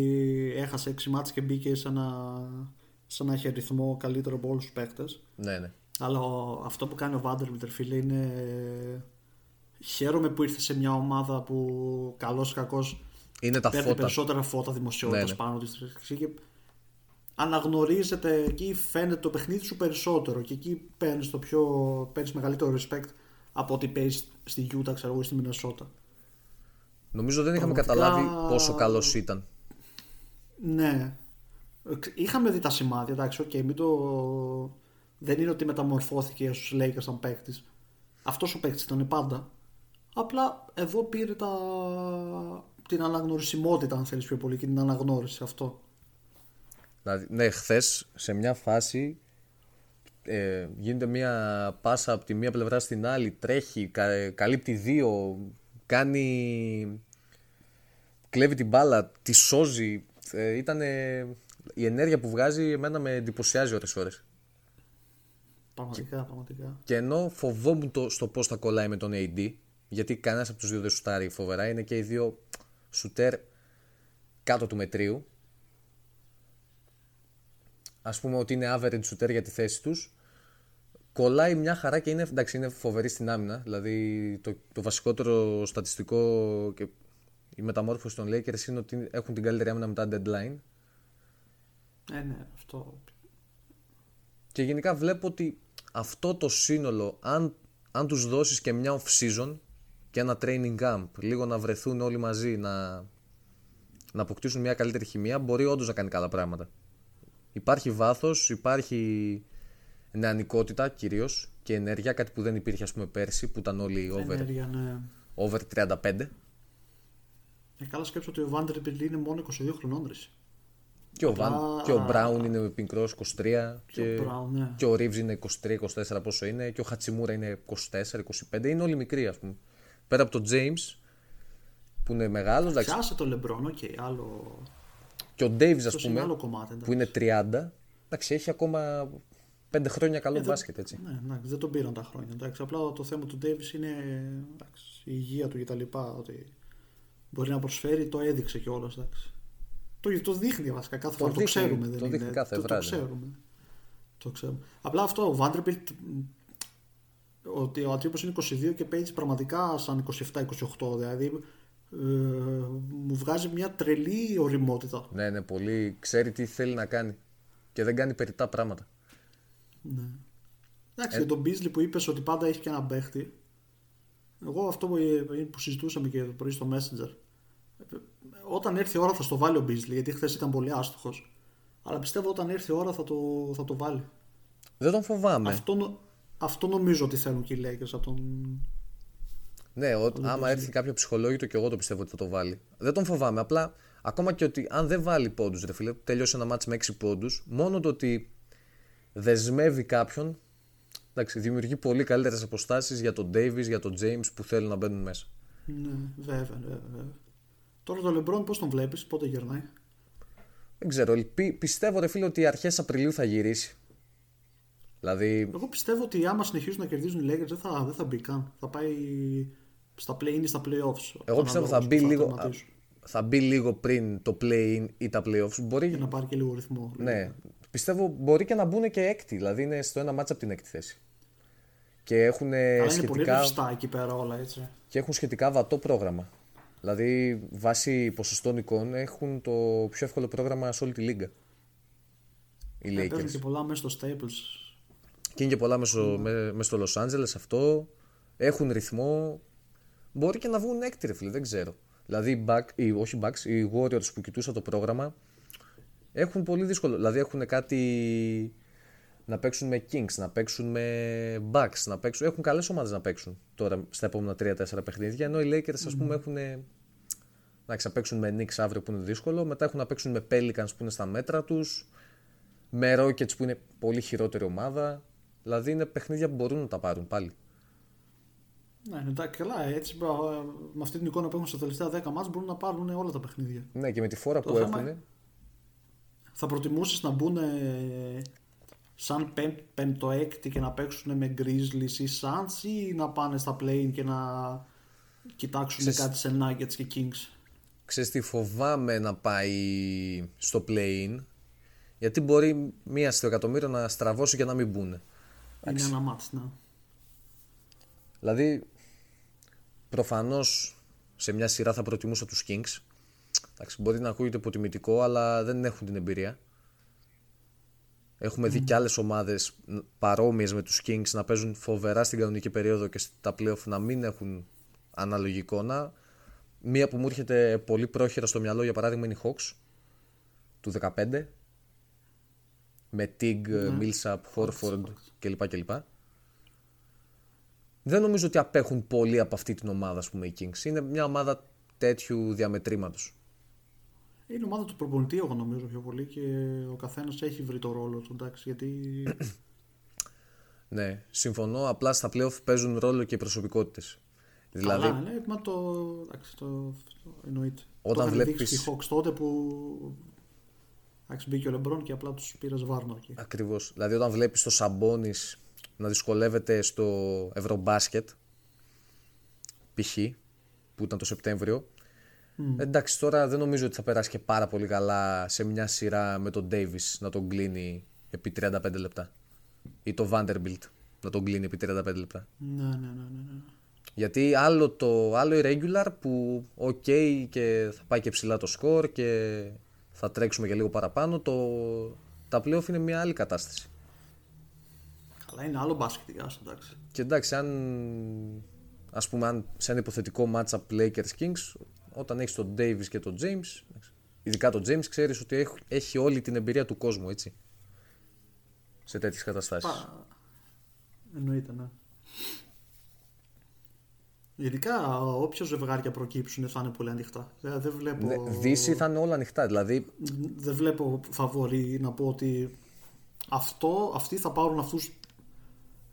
έχασε έξι μάτς και μπήκε σε ένα, σε ένα χειριθμό καλύτερο από όλους τους παίκτες. Ναι, ναι. Αλλά ο, αυτό που κάνει ο Vanderbilt, φίλε, είναι. Χαίρομαι που ήρθε σε μια ομάδα που καλώς ή κακώς παίρνει περισσότερα φώτα δημοσιότητας, ναι, ναι, πάνω της και αναγνωρίζεται εκεί, φαίνεται το παιχνίδι σου περισσότερο και εκεί παίρνεις, το πιο, παίρνεις μεγαλύτερο respect από ό,τι παίζεις στη Utah, ξέρω εγώ, στη Μινεσότα. Νομίζω δεν είχαμε πραγματικά... καταλάβει πόσο καλός ήταν. Ναι, Είχαμε δει τα σημάδια, εντάξει, okay, μην το... δεν είναι ότι μεταμορφώθηκε στους Lakers σαν παίκτης. Αυτός ο παίκτης ήταν πάντα. Απλά εδώ πήρε τα... την αναγνωρισιμότητα, αν θέλεις πιο πολύ, και την αναγνώριση αυτό. Δηλαδή, ναι, χθες σε μια φάση ε, γίνεται μια πάσα από τη μία πλευρά στην άλλη, τρέχει, κα, καλύπτει δύο, κάνει... κλέβει την μπάλα, τη σώζει. Ε, ήταν, ε, η ενέργεια που βγάζει εμένα με εντυπωσιάζει ώρες ώρες. Πραγματικά, πραγματικά. Και ενώ φοβόμουν το, στο πώς θα κολλάει με τον έι ντι, γιατί κανένας από τους δύο δεν σουτάρει φοβερά, είναι και οι δύο σουτέρ κάτω του μετρίου. Ας πούμε ότι είναι average shooter για τη θέση τους. Κολλάει μια χαρά και είναι, εντάξει, είναι φοβερή στην άμυνα. Δηλαδή το, το βασικότερο στατιστικό και η μεταμόρφωση των Lakers είναι ότι έχουν την καλύτερη άμυνα μετά deadline. Ε, ναι, αυτό. Και γενικά βλέπω ότι αυτό το σύνολο, αν, αν τους δώσεις και μια off-season και ένα training camp, λίγο να βρεθούν όλοι μαζί, να, να αποκτήσουν μια καλύτερη χημεία, μπορεί όντως να κάνει καλά πράγματα. Υπάρχει βάθος, υπάρχει νεανικότητα κυρίως και ενέργεια, κάτι που δεν υπήρχε ας πούμε πέρσι που ήταν όλοι over, ενέργεια, ναι. Over τριάντα πέντε. Ε, καλά σκέψω ότι ο Vanderbilt είναι μόνο είκοσι δύο χρονών ρες. Και, Απλά... και ο Brown είναι πινκρός είκοσι τρία και, και, Brown, ναι. Και ο Reeves είναι είκοσι τρία είκοσι τέσσερα πόσο είναι και ο Χατσιμούρα είναι είκοσι τέσσερα είκοσι πέντε, είναι όλοι μικροί ας πούμε. Πέρα από τον James που είναι μεγάλος. Πιάσε το LeBron, οκ, okay, άλλο... Και ο Davis, ας πούμε, κομμάτι, που είναι τριάντα, εντάξει, έχει ακόμα πέντε χρόνια καλό ε, μπάσκετ. Έτσι. Ναι, εντάξει, δεν τον πήραν τα χρόνια. Εντάξει, απλά το θέμα του Davis είναι εντάξει, η υγεία του κτλ. Ότι μπορεί να προσφέρει, το έδειξε κιόλας. Το, το δείχνει βασικά κάθε φορά. Το, το ξέρουμε. Το δείχνει είναι, κάθε το, βράδυ. Το ξέρουμε. το ξέρουμε. Απλά αυτό ο Vanderbilt, ότι ο τύπος είναι είκοσι δύο και παίζει πραγματικά σαν είκοσι επτά είκοσι οκτώ, δηλαδή. Ε, μου βγάζει μια τρελή ωριμότητα. Ναι, ναι, πολύ ξέρει τι θέλει να κάνει και δεν κάνει περιττά πράγματα. Ναι. Εντάξει, ε... για τον Beasley που είπες ότι πάντα έχει και έναν παίχτη, εγώ αυτό που συζητούσαμε και το πρωί στο Messenger, όταν έρθει η ώρα θα στο βάλει ο Beasley, γιατί χθες ήταν πολύ άστοχος, αλλά πιστεύω όταν έρθει η ώρα θα το, θα το βάλει. Δεν τον φοβάμαι. Αυτό, αυτό νομίζω ότι θέλουν και οι Lakers από τον... Ναι, ό, άμα έρθει κάποιο ψυχολόγητο και εγώ το πιστεύω ότι θα το βάλει. Δεν τον φοβάμαι. Απλά ακόμα και ότι αν δεν βάλει πόντους, ρε φίλε, τελειώσει ένα μάτς με έξι πόντους, μόνο το ότι δεσμεύει κάποιον, εντάξει, δημιουργεί πολύ καλύτερες αποστάσεις για τον Davis, για τον James που θέλουν να μπαίνουν μέσα. Ναι, βέβαια, βέβαια. Τώρα τον LeBron πώς τον βλέπεις, πότε γερνάει? Δεν ξέρω. Πι, πιστεύω, ρε φίλε, ότι αρχές Απριλίου θα γυρίσει. Δηλαδή... Εγώ πιστεύω ότι άμα συνεχίζουν να κερδίζουν οι Lakers δεν θα, δεν θα μπει καν. Θα πάει στα play-in ή στα play-offs. Εγώ πιστεύω θα μπει, θα, λίγο, θα μπει λίγο πριν το play-in ή τα play-offs. Μπορεί... Και να πάρει και λίγο ρυθμό. Ναι. Λίγο. Πιστεύω μπορεί και να μπουν και έκτη. Δηλαδή είναι στο ένα μάτσα από την έκτη θέση. Και έχουν αλλά σχετικά... είναι πολύ ρευστά εκεί πέρα όλα, έτσι. Και έχουν σχετικά βατό πρόγραμμα. Δηλαδή βάσει ποσοστών εικόν έχουν το πιο εύκολο πρόγραμμα σε όλη τη λίγκα. Οι Lakers. Παίρνουν και πολλά μέσα στο Staples. Και είναι και πολλά μες mm. στο Los Angeles αυτό. Έχουν ρυθμό. Μπορεί και να βγουν έκτηρε, φίλε, δεν ξέρω. Δηλαδή οι Bucks, ή, όχι Bucks, οι Warriors που κοιτούσα το πρόγραμμα έχουν πολύ δύσκολο. Δηλαδή έχουν κάτι να παίξουν με Kings, να παίξουν με Bucks, να παίξουν. Έχουν καλές ομάδες να παίξουν τώρα στα επόμενα τρία τέσσερα παιχνίδια. Ενώ οι Lakers mm. ας πούμε έχουν να ξαπαίξουν με Knicks αύριο που είναι δύσκολο. Μετά έχουν να παίξουν με Pelicans που είναι στα μέτρα τους. Με Rockets που είναι πολύ χειρότερη ομάδα. Δηλαδή είναι παιχνίδια που μπορούν να τα πάρουν πάλι. Ναι, εντάξει, καλά. Έτσι, με αυτή την εικόνα που έχουν στα τελευταία δέκα μάτς μπορούν να πάρουν όλα τα παιχνίδια. Ναι, και με τη φόρα το που θέμα... έχουν. Θα προτιμούσες να μπουν σαν πέμπτο-έκτη και να παίξουν με Grizzlies ή Suns ή να πάνε στα play-in και να κοιτάξουν Ξες... κάτι σε Nuggets και Kings? Ξέρεις τι, φοβάμαι να πάει στο play-in γιατί μπορεί μία στο εκατομμύριο να στραβώσει και να μην μπουν. Είναι ένα μάτς, ναι. Δηλαδή, προφανώς σε μια σειρά θα προτιμούσα τους Kings. Εντάξει, μπορεί να ακούγεται υποτιμητικό, αλλά δεν έχουν την εμπειρία. Έχουμε mm. δει κι άλλες ομάδες παρόμοιες με τους Kings να παίζουν φοβερά στην κανονική περίοδο και στα play-off να μην έχουν αναλογική εικόνα. Μία που μου έρχεται πολύ πρόχειρα στο μυαλό, για παράδειγμα, είναι οι Hawks του δεκαπέντε. με Τιγκ, Μίλσαπ, Χόρφορντ κλπ. Δεν νομίζω ότι απέχουν πολύ από αυτή την ομάδα, ας πούμε, οι Kings. Είναι μια ομάδα τέτοιου διαμετρήματος. Είναι ομάδα του προπονητή, εγώ νομίζω πιο πολύ, και ο καθένας έχει βρει το ρόλο του, εντάξει, γιατί... Ναι, συμφωνώ. Απλά στα playoff παίζουν ρόλο και οι προσωπικότητες. Δηλαδή... Καλά, ναι, μα το... Εντάξει, το... εννοείται. Όταν το βλέπεις... δείξει στη Hawks τότε που... Εντάξει, μπήκε ο LeBron και απλά τους πήρες βάρμα εκεί. Ακριβώς. Δηλαδή όταν βλέπεις το Σαμπόνις να δυσκολεύεται στο Ευρωμπάσκετ, π.χ., που ήταν το Σεπτέμβριο, mm. εντάξει, τώρα δεν νομίζω ότι θα περάσει και πάρα πολύ καλά σε μια σειρά με τον Davis να τον κλείνει επί τριάντα πέντε λεπτά. Ή το Vanderbilt να τον κλείνει επί τριάντα πέντε λεπτά. Ναι, ναι, ναι, ναι. Γιατί άλλο, το, άλλο η regular που οκ okay, και θα πάει και ψηλά το σκορ και θα τρέξουμε για λίγο παραπάνω, το, τα playoff είναι μια άλλη κατάσταση. Αλλά είναι άλλο μπάσκετ, εντάξει. Και εντάξει, αν, ας πούμε, αν σε ένα υποθετικό matchup Lakers-Kings, όταν έχεις τον Davis και τον James, ειδικά τον James, ξέρεις ότι έχει, έχει όλη την εμπειρία του κόσμου, έτσι, σε τέτοιες καταστάσεις. Πα... Εννοείται, ναι. Ειδικά όποια ζευγάρια προκύψουν θα είναι πολύ ανοιχτά. Δεν βλέπω... Ναι, Δύση θα είναι όλα ανοιχτά, δηλαδή... Δεν βλέπω φαβορί να πω ότι αυτό, αυτοί θα πάρουν αυτούς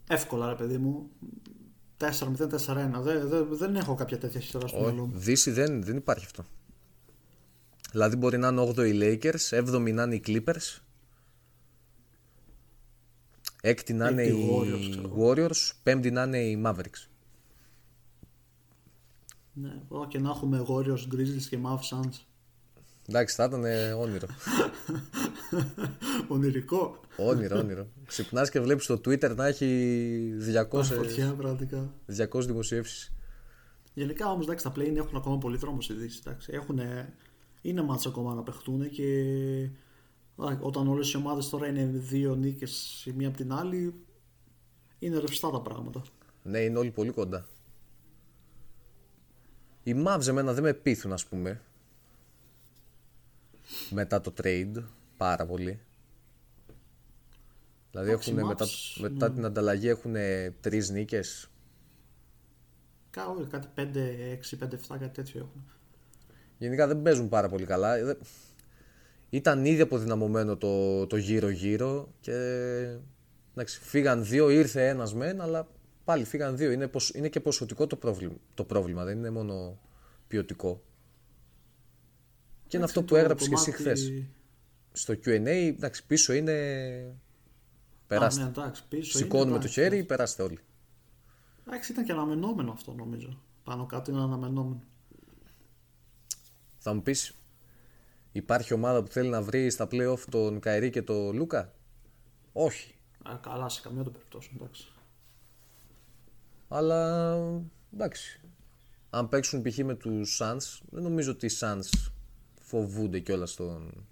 εύκολα, ρε παιδί μου. τέσσερα μηδέν τέσσερα ένα. Δεν, δεν, δεν έχω κάποια τέτοια σειρά στο μυαλό μου. Δύση δεν, δεν υπάρχει αυτό. Δηλαδή μπορεί να είναι όγδοοι οι Lakers, έβδομοι να είναι οι Clippers, έκτη να είναι οι Warriors, Warriors, πέμπτη να είναι οι Mavericks. Ναι, και να έχουμε Warriors, Grizzlies και Mavs, Suns. Εντάξει, θα ήταν όνειρο. Ονειρικό. Όνειρο, όνειρο. Ξυπνάς και βλέπεις στο Twitter να έχει διακόσιες φωτιά, πραγματικά. διακόσιες δημοσιεύσεις. Γενικά όμως, εντάξει, τα play-in έχουν ακόμα πολύ τρόμο στη Δύση. Είναι μάτς ακόμα να παιχτούν και όταν όλες οι ομάδες τώρα είναι δύο νίκες η μία από την άλλη, είναι ρευστά τα πράγματα. Ναι, είναι όλοι πολύ κοντά. Οι Mavs εμένα δεν με πείθουν, ας πούμε, μετά το trade πάρα πολύ. Δηλαδή έχουν μετά, μετά ναι. την ανταλλαγή έχουν τρεις νίκες. Κά, κάτι πέντε έξι πέντε εφτά, κάτι τέτοιο έχουν. Γενικά δεν παίζουν πάρα πολύ καλά. Ήταν ήδη αποδυναμωμένο το, το γύρο-γύρο και εντάξει, φύγαν δύο, ήρθε ένας μεν, αλλά πάλι φύγαν δύο. Είναι, ποσ, είναι και ποσοτικό το πρόβλημα, το πρόβλημα, δεν είναι μόνο ποιοτικό. Και είναι αυτό που έγραψες και εσύ χθες στο κιου εν έι, εντάξει, πίσω είναι... Περάστε. Α, ναι, εντάξει, πίσω σηκώνουμε είναι, το χέρι, εντάξει. Περάστε όλοι. Εντάξει, ήταν και αναμενόμενο αυτό, νομίζω. Πάνω κάτω είναι αναμενόμενο. Θα μου πεις, υπάρχει ομάδα που θέλει να βρει στα play-off τον Καϊρή και τον Λούκα? Όχι. Α, καλά, σε καμία των περιπτώσεων, εντάξει. Αλλά, εντάξει. Αν παίξουν π.χ. με τους Suns, δεν νομίζω ότι οι Suns φοβούνται κιόλας τον,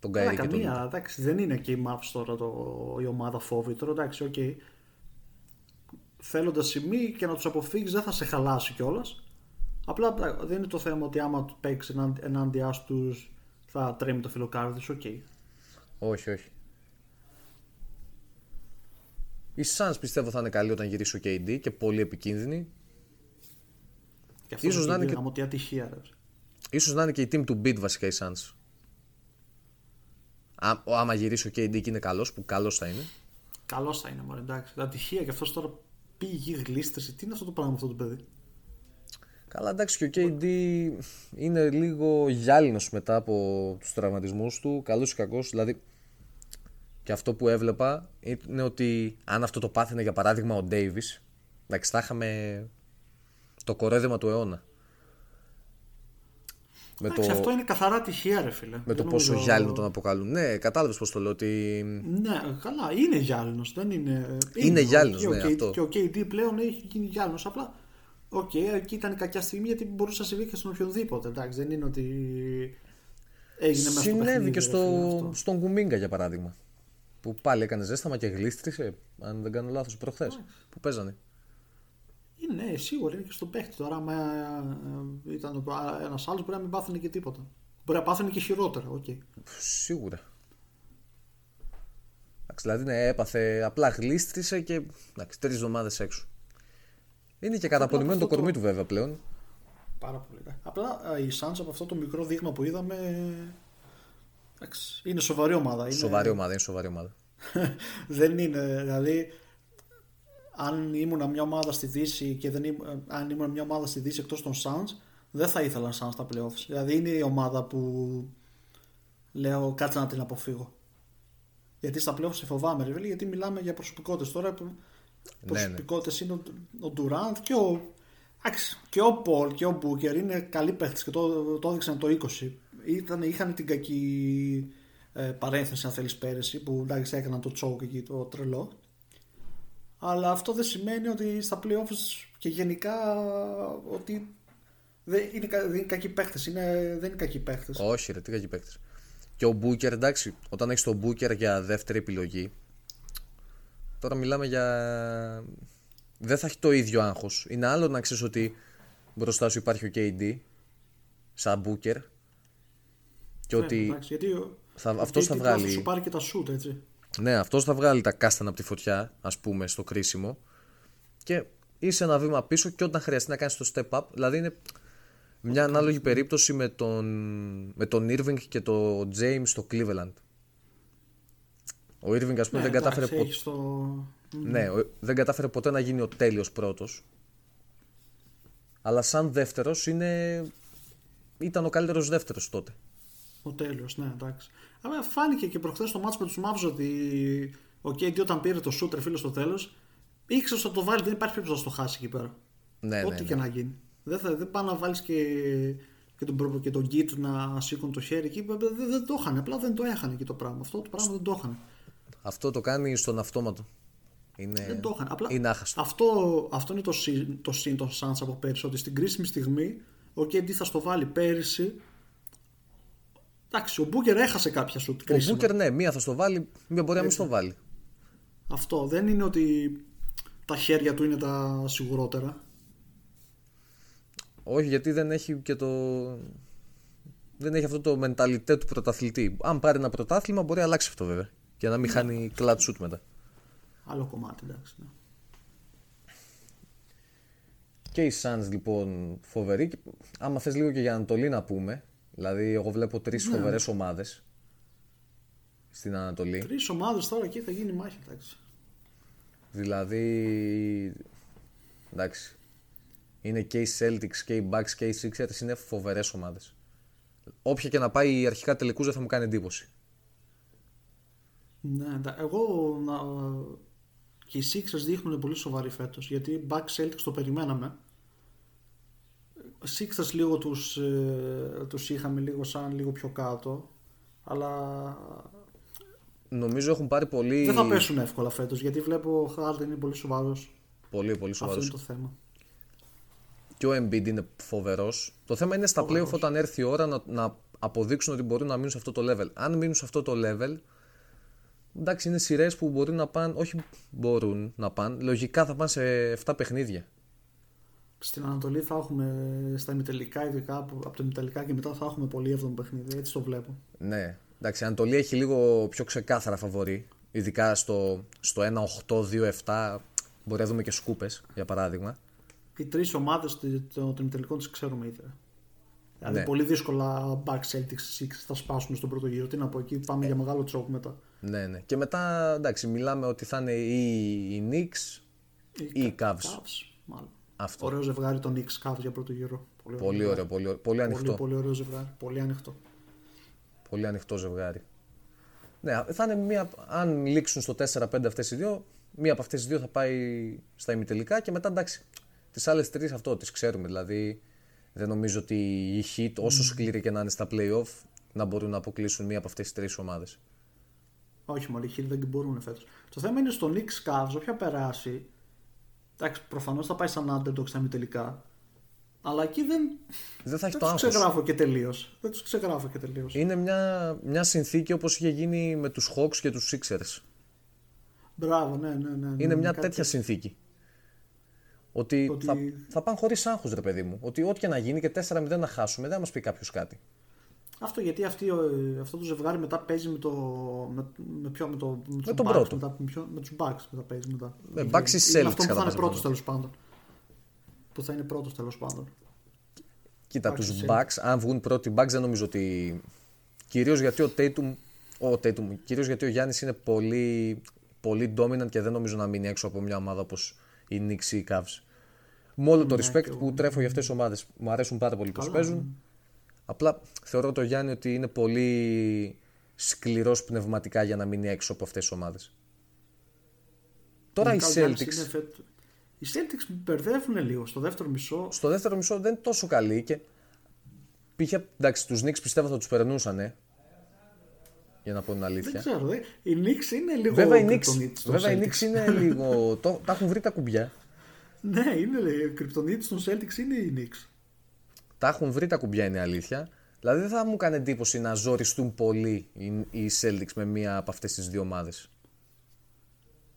τον Καϊρή και τον Λούκα. Εντάξει, δεν είναι και η Mavs τώρα το, η ομάδα φόβη. Τώρα, εντάξει, οκ. Okay. Θέλοντας σημεί και να τους αποφύγεις δεν θα σε χαλάσει κιόλας. Απλά δεν είναι το θέμα ότι άμα παίξει ενάντια στους θα τρέμει το φιλοκάρδι σου, οκ. Okay. Όχι, όχι. Οι Suns πιστεύω θα είναι καλή όταν γυρίσει ο κέι ντι και πολύ επικίνδυνη. Και αυτό ίσως να είναι και... ότι ατυχία, ρε. Ίσως να είναι και η team του Beat βασικά οι Suns. Ά, άμα γυρίσει ο κέι ντι και είναι καλός, που καλός θα είναι. Καλός θα είναι, μωρέ, εντάξει. Ατυχία και αυτός τώρα πήγε γλίστρηση. Τι είναι αυτό το πράγμα αυτό το παιδί. Καλά, εντάξει, και ο κέι ντι είναι λίγο γυάλινος μετά από τους τραυματισμούς του, καλός ή κακός. Δηλαδή, και αυτό που έβλεπα είναι ότι αν αυτό το πάθαινε για παράδειγμα ο Davis, εντάξει, θα είχαμε το κορέδεμα του αιώνα. Με εντάξει, το... αυτό είναι καθαρά τυχαία, ρε φίλε. Με δεν το νομίζω... πόσο γυάλινο τον αποκαλούν. Ναι, κατάλαβες πώς το λέω. Ότι... Ναι, καλά, είναι γυάλινος. Δεν είναι, είναι, είναι γυάλινος, ναι, αυτό. Και ο κέι ντι πλέον έχει γίνει γυάλινος. Απλά, οκ, okay, εκεί ήταν η κακιά στιγμή γιατί μπορούσε να συμβεί και στον οποιονδήποτε. Εντάξει, δεν είναι ότι έγινε μέσα στο παιχνίδι. Συνέβη και στο... στον Κουμίγκα για παράδειγμα. Που πάλι έκανε ζέσταμα και γλίστρισε, αν δεν κάνω λάθος, προχθές. Που παίζανε. Ναι, σίγουρα είναι και στον παίχτη. Τώρα, άμα ήταν ένας άλλος, μπορεί να μην πάθαινε και τίποτα. Μπορεί να πάθαινε και χειρότερα. Okay. Σίγουρα. Δηλαδή ναι, έπαθε, απλά γλίστρισε και τρεις εβδομάδες έξω. Είναι και καταπονημένο το κορμί το... του βέβαια πλέον. Πάρα πολύ. Απλά οι Suns από αυτό το μικρό δείγμα που είδαμε. Εντάξει, είναι σοβαρή ομάδα. Είναι... Σοβαρή ομάδα, είναι σοβαρή ομάδα. Δεν είναι. Δηλαδή, αν ήμουν μια ομάδα στη Δύση και δεν ήμ... αν ήμουν μια ομάδα στη Δύση εκτός των Suns, δεν θα ήθελα Suns στα playoffs. Δηλαδή, είναι η ομάδα που λέω κάτσε να την αποφύγω. Γιατί στα playoffs σε φοβάμαι, ρε, γιατί μιλάμε για προσωπικότητες τώρα. Που... Προσωπικότητες ναι, ναι. είναι ο Ντουράντ και ο. Και ο Πολ και ο Μπούκερ είναι καλοί παίχτες και το, το έδειξαν το είκοσι. Ήταν, είχαν την κακή ε, παρένθεση, αν θέλεις, πέρυσι που εντάξει έκαναν το τσόκ εκεί το τρελό. Αλλά αυτό δεν σημαίνει ότι στα playoffs και γενικά ότι δεν είναι, δεν είναι κακοί παίχτες. Είναι, δεν είναι κακοί παίχτες. Όχι, ρε, τι κακοί παίχτες. Και ο Μπούκερ, εντάξει, όταν έχεις τον Μπούκερ για δεύτερη επιλογή. Τώρα μιλάμε για. Δεν θα έχει το ίδιο άγχος. Είναι άλλο να ξέρεις ότι μπροστά σου υπάρχει ο κέι ντι σαν Booker και ναι, ότι εντάξει, γιατί θα, ο αυτός θα βγάλει. Θα σου πάρει και τα shoot, έτσι. Ναι, αυτός θα βγάλει τα κάστανα από τη φωτιά, ας πούμε, στο κρίσιμο και είσαι ένα βήμα πίσω και όταν χρειαστεί να κάνεις το step up. Δηλαδή είναι μια okay. ανάλογη περίπτωση με τον, με τον Irving και τον James στο Cleveland. Ο Irving, ας πούμε, ναι, δεν εντάξει, κατάφερε ποτέ. Το... Ναι, δεν κατάφερε ποτέ να γίνει ο τέλειος πρώτος. Αλλά σαν δεύτερος είναι... ήταν ο καλύτερος δεύτερος τότε. Ο τέλειος, ναι, εντάξει. Αλλά φάνηκε και προχθές στο μάτς με τους Μαύρους ότι ο κέι ντι όταν πήρε το σούτρε φίλο στο τέλος, ήξερε ότι το βάλει, δεν υπάρχει περίπτωση να το χάσει εκεί πέρα. Ναι, ό,τι ναι, και ναι. να γίνει. Δεν, θα, δεν πάει να βάλεις και, και τον, και τον Γκίτ να σήκουν το χέρι εκεί. Δεν, δεν το είχαν, απλά δεν το έχανε εκεί το πράγμα. Αυτό το πράγμα δεν το είχαν. Αυτό το κάνει στον αυτόματο. Είναι... Δεν το είχαν. Απλά είναι αυτό, αυτό είναι το σύν το συν των Suns από πέρυσι. Ότι στην κρίσιμη στιγμή ο κέι ντι θα στο βάλει πέρυσι. Εντάξει, ο Booker έχασε κάποια σουτ. Ο Booker, ναι, μία θα στο βάλει, μία μπορεί να μην στο βάλει. Αυτό δεν είναι ότι τα χέρια του είναι τα σιγουρότερα. Όχι, γιατί δεν έχει και το. Δεν έχει αυτό το μενταλιτέ του πρωταθλητή. Αν πάρει ένα πρωτάθλημα, μπορεί να αλλάξει αυτό βέβαια. Για να μην χάνει κλατ σουτ μετά. Άλλο κομμάτι, εντάξει. Ναι. Και οι Suns λοιπόν φοβεροί. Άμα θες λίγο και για Ανατολή να πούμε. Δηλαδή, εγώ βλέπω τρεις ναι, φοβερές ναι. ομάδες στην Ανατολή. Τρεις ομάδες τώρα εκεί θα γίνει μάχη, εντάξει. Δηλαδή, εντάξει. Είναι και οι Celtics και οι Bucks και οι Sixers. Είναι φοβερές ομάδες. Όποια και να πάει αρχικά τελικούς δεν θα μου κάνει εντύπωση. Ναι, εγώ... Να... Και οι Sixers δείχνουν πολύ σοβαροί φέτος, γιατί Bucks Celtics το περιμέναμε. Sixers λίγο τους, ε, τους είχαμε λίγο σαν λίγο πιο κάτω, αλλά νομίζω έχουν πάρει πολύ... Δεν θα πέσουν εύκολα φέτος, γιατί βλέπω ο Harden είναι πολύ σοβαρός. Πολύ, πολύ σοβαρός. Αυτό είναι το θέμα. Και ο Embiid είναι φοβερός. Το θέμα είναι στα playoff όταν έρθει η ώρα να, να αποδείξουν ότι μπορούν να μείνουν σε αυτό το level. Αν μείνουν σε αυτό το level... Εντάξει, είναι σειρές που μπορούν να πάνε, όχι μπορούν να πάνε, λογικά θα πάνε σε επτά παιχνίδια. Στην Ανατολή θα έχουμε στα ημιτελικά, ειδικά από τα ημιτελικά και μετά θα έχουμε πολύ έβδομο παιχνίδι, έτσι το βλέπω. Ναι, εντάξει, η Ανατολή έχει λίγο πιο ξεκάθαρα φαβορί, ειδικά στο, στο ένα οκτώ δύο επτά, μπορεί να δούμε και σκούπες, για παράδειγμα. Οι τρεις ομάδες των ημιτελικών τις ξέρουμε ήδη. Δηλαδή ναι. πολύ δύσκολα Bucks, Celtics, Sixers θα σπάσουν στον πρώτο γύρο. Τι να πω, εκεί πάμε ε. για μεγάλο τσόκ μετά. Ναι, ναι. Και μετά εντάξει, μιλάμε ότι θα είναι ή οι Knicks ή οι Cavs. Αυτό. Ωραίο ζευγάρι των Knicks Cavs για πρώτο γύρο. Πολύ, πολύ ωραίο, πολύ, ωραίο, πολύ ανοιχτό. Πολύ, πολύ ωραίο ζευγάρι. Πολύ ανοιχτό. Πολύ ανοιχτό ζευγάρι. Ναι, θα είναι μία, αν λήξουν στο τέσσερα πέντε αυτές οι δύο, μία από αυτές τις δύο θα πάει στα ημιτελικά και μετά εντάξει, τις άλλες τρεις αυτό τις ξέρουμε δηλαδή. Δεν νομίζω ότι οι Heat, όσο σκληροί και να είναι στα play-off, να μπορούν να αποκλείσουν μία από αυτές τις τρεις ομάδες. Όχι μόνο, οι Heat δεν μπορούν φέτος. Το θέμα είναι στο Knicks Cavs, όποια περάσει, εντάξει, προφανώς θα πάει σαν underdog στα μη τελικά, αλλά εκεί δεν, δεν, θα έχει δεν το τους άγχος. Ξεγράφω και τελείως. Δεν τους ξεγράφω και τελείως. Είναι μια, μια συνθήκη όπως είχε γίνει με τους Hawks και τους Sixers. Μπράβο, ναι, ναι, ναι. ναι είναι ναι, μια κάτι... τέτοια συνθήκη. Ότι, ότι... Θα, θα πάνε χωρίς άγχος, ρε παιδί μου. Ότι ό,τι και να γίνει και τέσσερα μηδέν να χάσουμε, δεν θα μας πει κάποιος κάτι. Αυτό γιατί αυτή, αυτό το ζευγάρι μετά παίζει με το. Με, με, ποιο, με, το, με, με τον Bucks, πρώτο. Μετά, με, ποιο, με τους Bucks μετά παίζει. Μετά. Με Bucks ή Celtics. Αυτό που θα είναι πρώτος τέλος πάντων. Που θα είναι πρώτος τέλος πάντων. Κοίτα, τους Bucks, αν βγουν πρώτοι Bucks δεν νομίζω ότι. Κυρίως γιατί ο Tatum. Ο Tatum κυρίως γιατί ο Γιάννης είναι πολύ, πολύ dominant και δεν νομίζω να μείνει έξω από μια ομάδα όπως η Knicks ή η Cavs. Με όλο το ναι, respect που τρέφω για αυτές τις ομάδες. Μου αρέσουν πάρα πολύ πώς παίζουν. Απλά θεωρώ το Γιάννη ότι είναι πολύ σκληρός πνευματικά για να μείνει έξω από αυτές τις ομάδες. Τώρα οι Celtics. Φε... Οι Celtics μπερδεύουν λίγο στο δεύτερο μισό. Στο δεύτερο μισό δεν είναι τόσο καλή και πήγε, εντάξει, τους Knicks πιστεύω θα τους περνούσανε. Για να πω την αλήθεια. Δεν ξέρω, δε. Οι Knicks είναι λίγο. Βέβαια οι Knicks, βέβαια, οι Knicks είναι λίγο. το... Τα έχουν βρει τα κουμπιά. Ναι, είναι λέει, κρυπτονίτης των Celtics είναι οι Knicks. Τα έχουν βρει τα κουμπιά είναι αλήθεια. Δηλαδή δεν θα μου κάνει εντύπωση να ζοριστούν πολύ οι Celtics με μία από αυτές τις δύο ομάδες.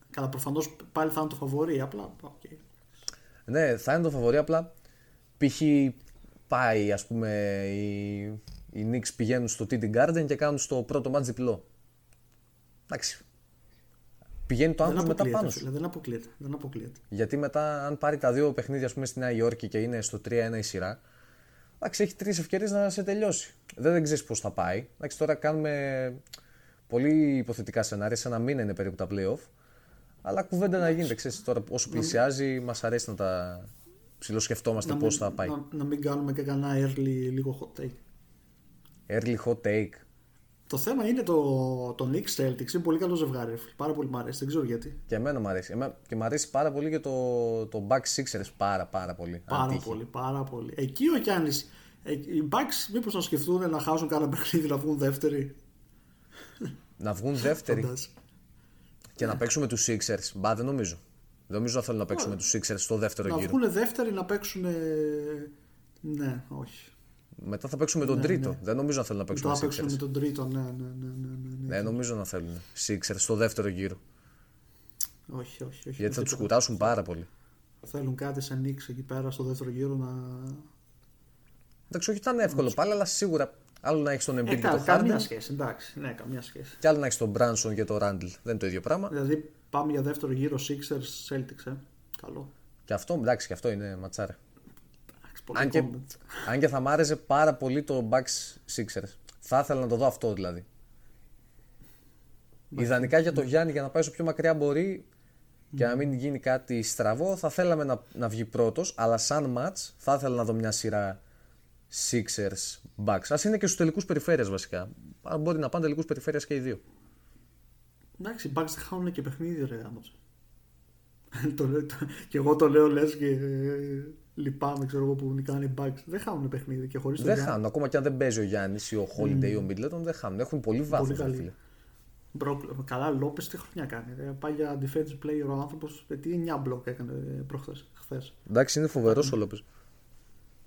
Καλά, προφανώς πάλι θα είναι το φαβορί, απλά. Okay. Ναι, θα είναι το φαβορί, απλά. Π.χ. πάει, ας πούμε, οι, οι Knicks πηγαίνουν στο τι τι Garden και κάνουν στο πρώτο μάτς διπλό. Εντάξει. Πηγαίνει το άγχος μετά πάνω σου. Δεν αποκλείεται, δεν αποκλείεται. Γιατί μετά, αν πάρει τα δύο παιχνίδια, ας πούμε, στη Νέα Υόρκη και είναι στο τρία ένα η σειρά. Εντάξει, έχει τρεις ευκαιρίες να σε τελειώσει. Δεν, δεν ξέρεις πώς θα πάει. Εντάξει, τώρα κάνουμε πολύ υποθετικά σενάρια. Σε ένα μήνα είναι περίπου τα play-off. Αλλά κουβέντα να γίνεται. Ξέρεις, τώρα όσο πλησιάζει, μας αρέσει να τα ψιλοσκεφτόμαστε πώς θα πάει. Να, να μην κάνουμε και κανένα early λίγο hot take. Early hot take. Το θέμα είναι το, το Knicks Celtics. Είναι πολύ καλό ζευγάρι. Πάρα πολύ μου αρέσει. Δεν ξέρω γιατί. Και εμένα μου αρέσει. Εμένα, και μου αρέσει πάρα πολύ και το, το Bucks Sixers. Πάρα πάρα πολύ. Πάρα αντίχει. πολύ. Πάρα πολύ. Εκεί ο Giannis. Ε, οι Bucks μήπως να σκεφτούν να χάσουν κάνα παιχνίδι να βγουν δεύτεροι. Να βγουν δεύτεροι. και να παίξουν με τους Sixers. Μπα δεν νομίζω. Δεν νομίζω να θέλουν να παίξουν με τους Sixers στο δεύτερο να γύρο. Να βγουν δεύτεροι να παίξουν. Ναι, όχι. Μετά θα παίξουν με τον ναι, τρίτο. Ναι. Δεν νομίζω να θέλουν να παίξουν με τον τρίτο. Θα παίξουν με τον τρίτο, ναι, ναι, ναι. ναι, ναι. Ναι, νομίζω να θέλουν. Sixers στο δεύτερο γύρο. Όχι, όχι. όχι Γιατί θα τους κουράσουν πάρα πολύ. Θέλουν κάτι σαν Knicks εκεί πέρα στο δεύτερο γύρο να. Εντάξει, όχι ήταν εύκολο ναι, πάλι, αλλά σίγουρα άλλο να έχει τον Embiid ε, και τον Harden. Καμία σχέση, εντάξει. Ναι, καμία σχέση. Και άλλο να έχει τον Branson και τον Randle. Δεν είναι το ίδιο πράγμα. Δηλαδή πάμε για δεύτερο γύρο Sixers Celtics. Ε. Καλό. Και αυτό, εντάξει, και αυτό είναι ματσάρα. Αν και, αν και θα μ' άρεσε πάρα πολύ το Bucks Sixers. Θα ήθελα να το δω αυτό δηλαδή. Μπα, ιδανικά ναι. για τον Γιάννη για να πάει όσο πιο μακριά μπορεί mm. και να μην γίνει κάτι στραβό. Θα θέλαμε να, να βγει πρώτος, αλλά σαν match θα ήθελα να δω μια σειρά Sixers Bucks. Ας είναι και στους τελικούς περιφέρειας βασικά. Μπορεί να πάνε τελικούς περιφέρειας και οι δύο. Εντάξει, οι Bucks θα χάνουν και παιχνίδι ρε γάμος. Και εγώ το λέω λες και... Λυπάμαι, ξέρω εγώ που νικάνε οι Bucks. Δεν χάνουν παιχνίδι και χωρίς τον Γιάννη. Δεν χάνουν, ακόμα και αν δεν παίζει ο Γιάννης ή ο Holiday mm. ή ο Middleton, δεν χάνουν. Έχουν πολύ βάθος. Καλά, Λόπες τι χρονιά κάνει. Πάει για defensive player ο άνθρωπος. Τι εννιά μπλοκ έκανε προχθές. Εντάξει, είναι φοβερός ο Λόπες.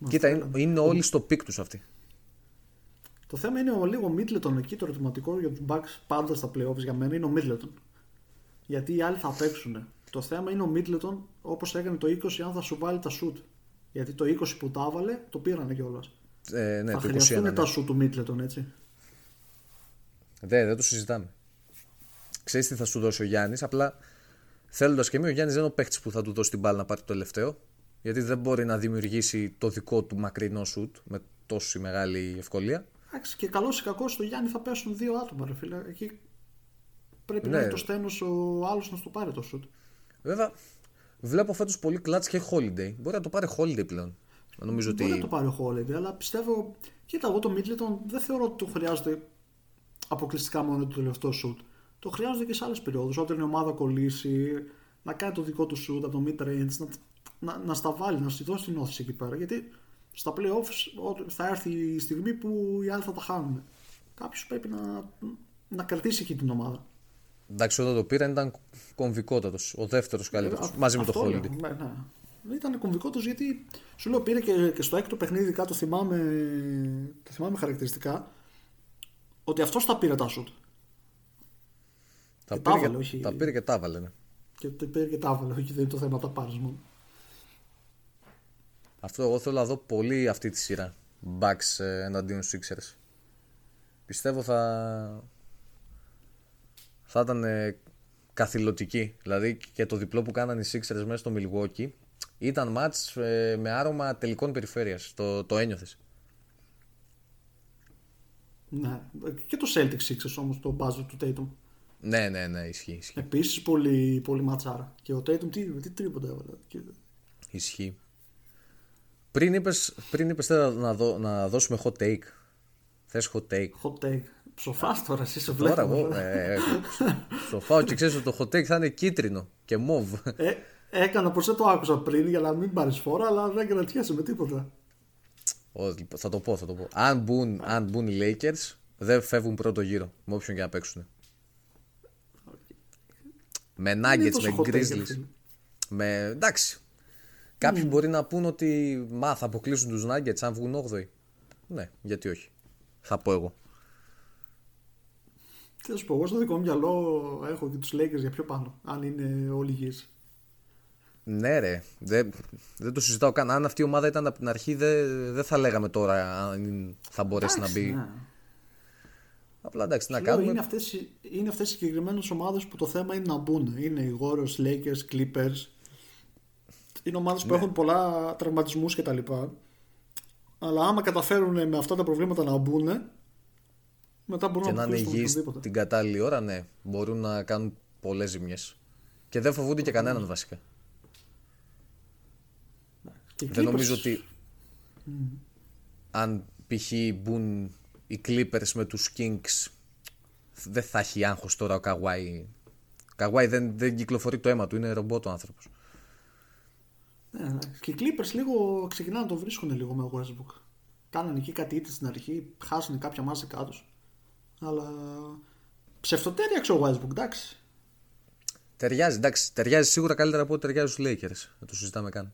Κοίτα, είναι, είναι όλοι στο πικ τους αυτοί. Το θέμα είναι ο λίγο Middleton εκεί. Το ερωτηματικό για τους Bucks πάντα στα playoffs για μένα είναι ο Middleton. Γιατί οι άλλοι θα παίξουν. Το θέμα είναι ο Middleton όπως έκανε το είκοσι, αν θα σου βάλει τα shoot. Γιατί το είκοσι που τα έβαλε το πήρανε κιόλας. Ε, ναι, θα το χρειαστούν είκοσι ένα, ναι. τα σου του Middleton, έτσι. Δε, δεν το συζητάμε. Ξέρεις τι θα σου δώσει ο Γιάννης. Απλά θέλοντας και εμείς, ο Γιάννης δεν είναι ο παίχτης που θα του δώσει την μπάλα να πάρει το τελευταίο. Γιατί δεν μπορεί να δημιουργήσει το δικό του μακρινό σουτ με τόση μεγάλη ευκολία. Εντάξει, και καλός ή κακός στο Γιάννη θα πέσουν δύο άτομα, ρε φίλε. Εκεί πρέπει ναι. να έχει το στένος ο άλλος να στο πάρει το σουτ. Βέβαια. Βλέπω φέτος πολύ κλατς και Holiday. Μπορεί να το πάρει Holiday πλέον. Νομίζω ότι... Μπορεί να το πάρει Holiday, αλλά πιστεύω. Κοίτα, εγώ το Middleton δεν θεωρώ ότι το χρειάζεται αποκλειστικά μόνο το τελευταίο shoot. Το χρειάζονται και σε άλλες περιόδους. Όταν η ομάδα κολλήσει, να κάνει το δικό του shoot από το mid-range, να, να, να στα βάλει, να στη δώσει την όθηση εκεί πέρα. Γιατί στα playoffs θα έρθει η στιγμή που οι άλλοι θα τα χάνουν. Κάποιος πρέπει να, να κρατήσει εκεί την ομάδα. Εντάξει, όταν το πήραν ήταν κομβικότατος, ο δεύτερος καλύτερος, α, μαζί με τον Holiday. Ναι, ναι. Ήταν κομβικότατος γιατί σου λέω πήρε και, και στο έκτο παιχνίδι κάτω θυμάμαι, το θυμάμαι χαρακτηριστικά ότι αυτός τα πήρε τα σουτ. Τα, τα, όχι... τα πήρε και τα έβαλε. Ναι. Και τα πήρε και τα έβαλε, όχι δεν είναι το θέμα τα πάρεις μόνο. Αυτό εγώ θέλω να δω πολύ αυτή τη σειρά, Bucks εναντίον Sixers. πιστεύω θα, θα ήταν ε, καθηλωτική. Δηλαδή και το διπλό που κάνανε οι Sixers μέσα στο Milwaukee ήταν μάτς ε, με άρωμα τελικών περιφέρειας. Το, το ένιωθες. Ναι. Και το Celtics Sixers όμως, το μπάζο του Tatum. Ναι, ναι, ναι, ισχύει. Ισχύ. Επίσης πολύ, πολύ ματσάρα. Και ο Tatum τι, τι τρίποντα έβαλε. Ισχύει. Πριν είπες, πριν είπες να, δω, να δώσουμε hot take. Θες hot take. Hot take. Ψοφάς τώρα, εσύ σε βλέπω. Τώρα εγώ. Ε, ψοφάω και ξέρεις ότι το hot take θα είναι κίτρινο και μοβ. Ε, έκανα πως δεν το άκουσα πριν για να μην πάρεις φόρα, αλλά δεν κρατιέσαι με τίποτα. Ό, θα το πω, θα το πω. Αν μπουν, αν μπουν οι Lakers, δεν φεύγουν πρώτο γύρο με όποιον και να παίξουν. Με Nuggets, με Grizzlies. Με... Εντάξει. Κάποιοι mm. μπορεί να πούν ότι μα θα αποκλείσουν τους Nuggets αν βγουν όγδοοι. Ναι, γιατί όχι. Θα πω εγώ. Τι θα σου πω, εγώ στο δικό μου μυαλό έχω και τους Lakers για πιο πάνω. Αν είναι όλοι γης. Ναι ρε, δεν, δεν το συζητάω καν. Αν αυτή η ομάδα ήταν από την αρχή δεν, δεν θα λέγαμε τώρα αν θα μπορέσει εντάξει, να μπει. Ναι. Απλά εντάξει, να λέω, κάνουμε. Είναι αυτές, είναι αυτές οι συγκεκριμένες ομάδες που το θέμα είναι να μπουν. Είναι οι Warriors, Lakers, Clippers. Είναι ομάδες ναι. που έχουν πολλά τραυματισμούς κτλ. Αλλά άμα καταφέρουν με αυτά τα προβλήματα να μπουν, μετά μπορούν και να, να είναι υγιείς την κατάλληλη ώρα, ναι. Μπορούν να κάνουν πολλές ζημιές. Και δεν φοβούνται και κανέναν βασικά. Και δεν Clippers. Νομίζω ότι mm. αν π.χ. μπουν οι Clippers με τους Kings δεν θα έχει άγχος τώρα ο Kawhi. Ο Kawhi δεν, δεν κυκλοφορεί το αίμα του, είναι ρομπότο άνθρωπος. Ναι, και οι Clippers λίγο ξεκινάνε να το βρίσκουν λίγο με ο Westbrook. Κάνανε εκεί κάτι είτε στην αρχή, χάσανε κάποια μάζα κάτω. Αλλά ψευτοτέριαξε ο Westbrook, εντάξει. Ταιριάζει, εντάξει. Ταιριάζει σίγουρα καλύτερα από ό,τι ταιριάζει στους Lakers. Δεν το συζητάμε καν.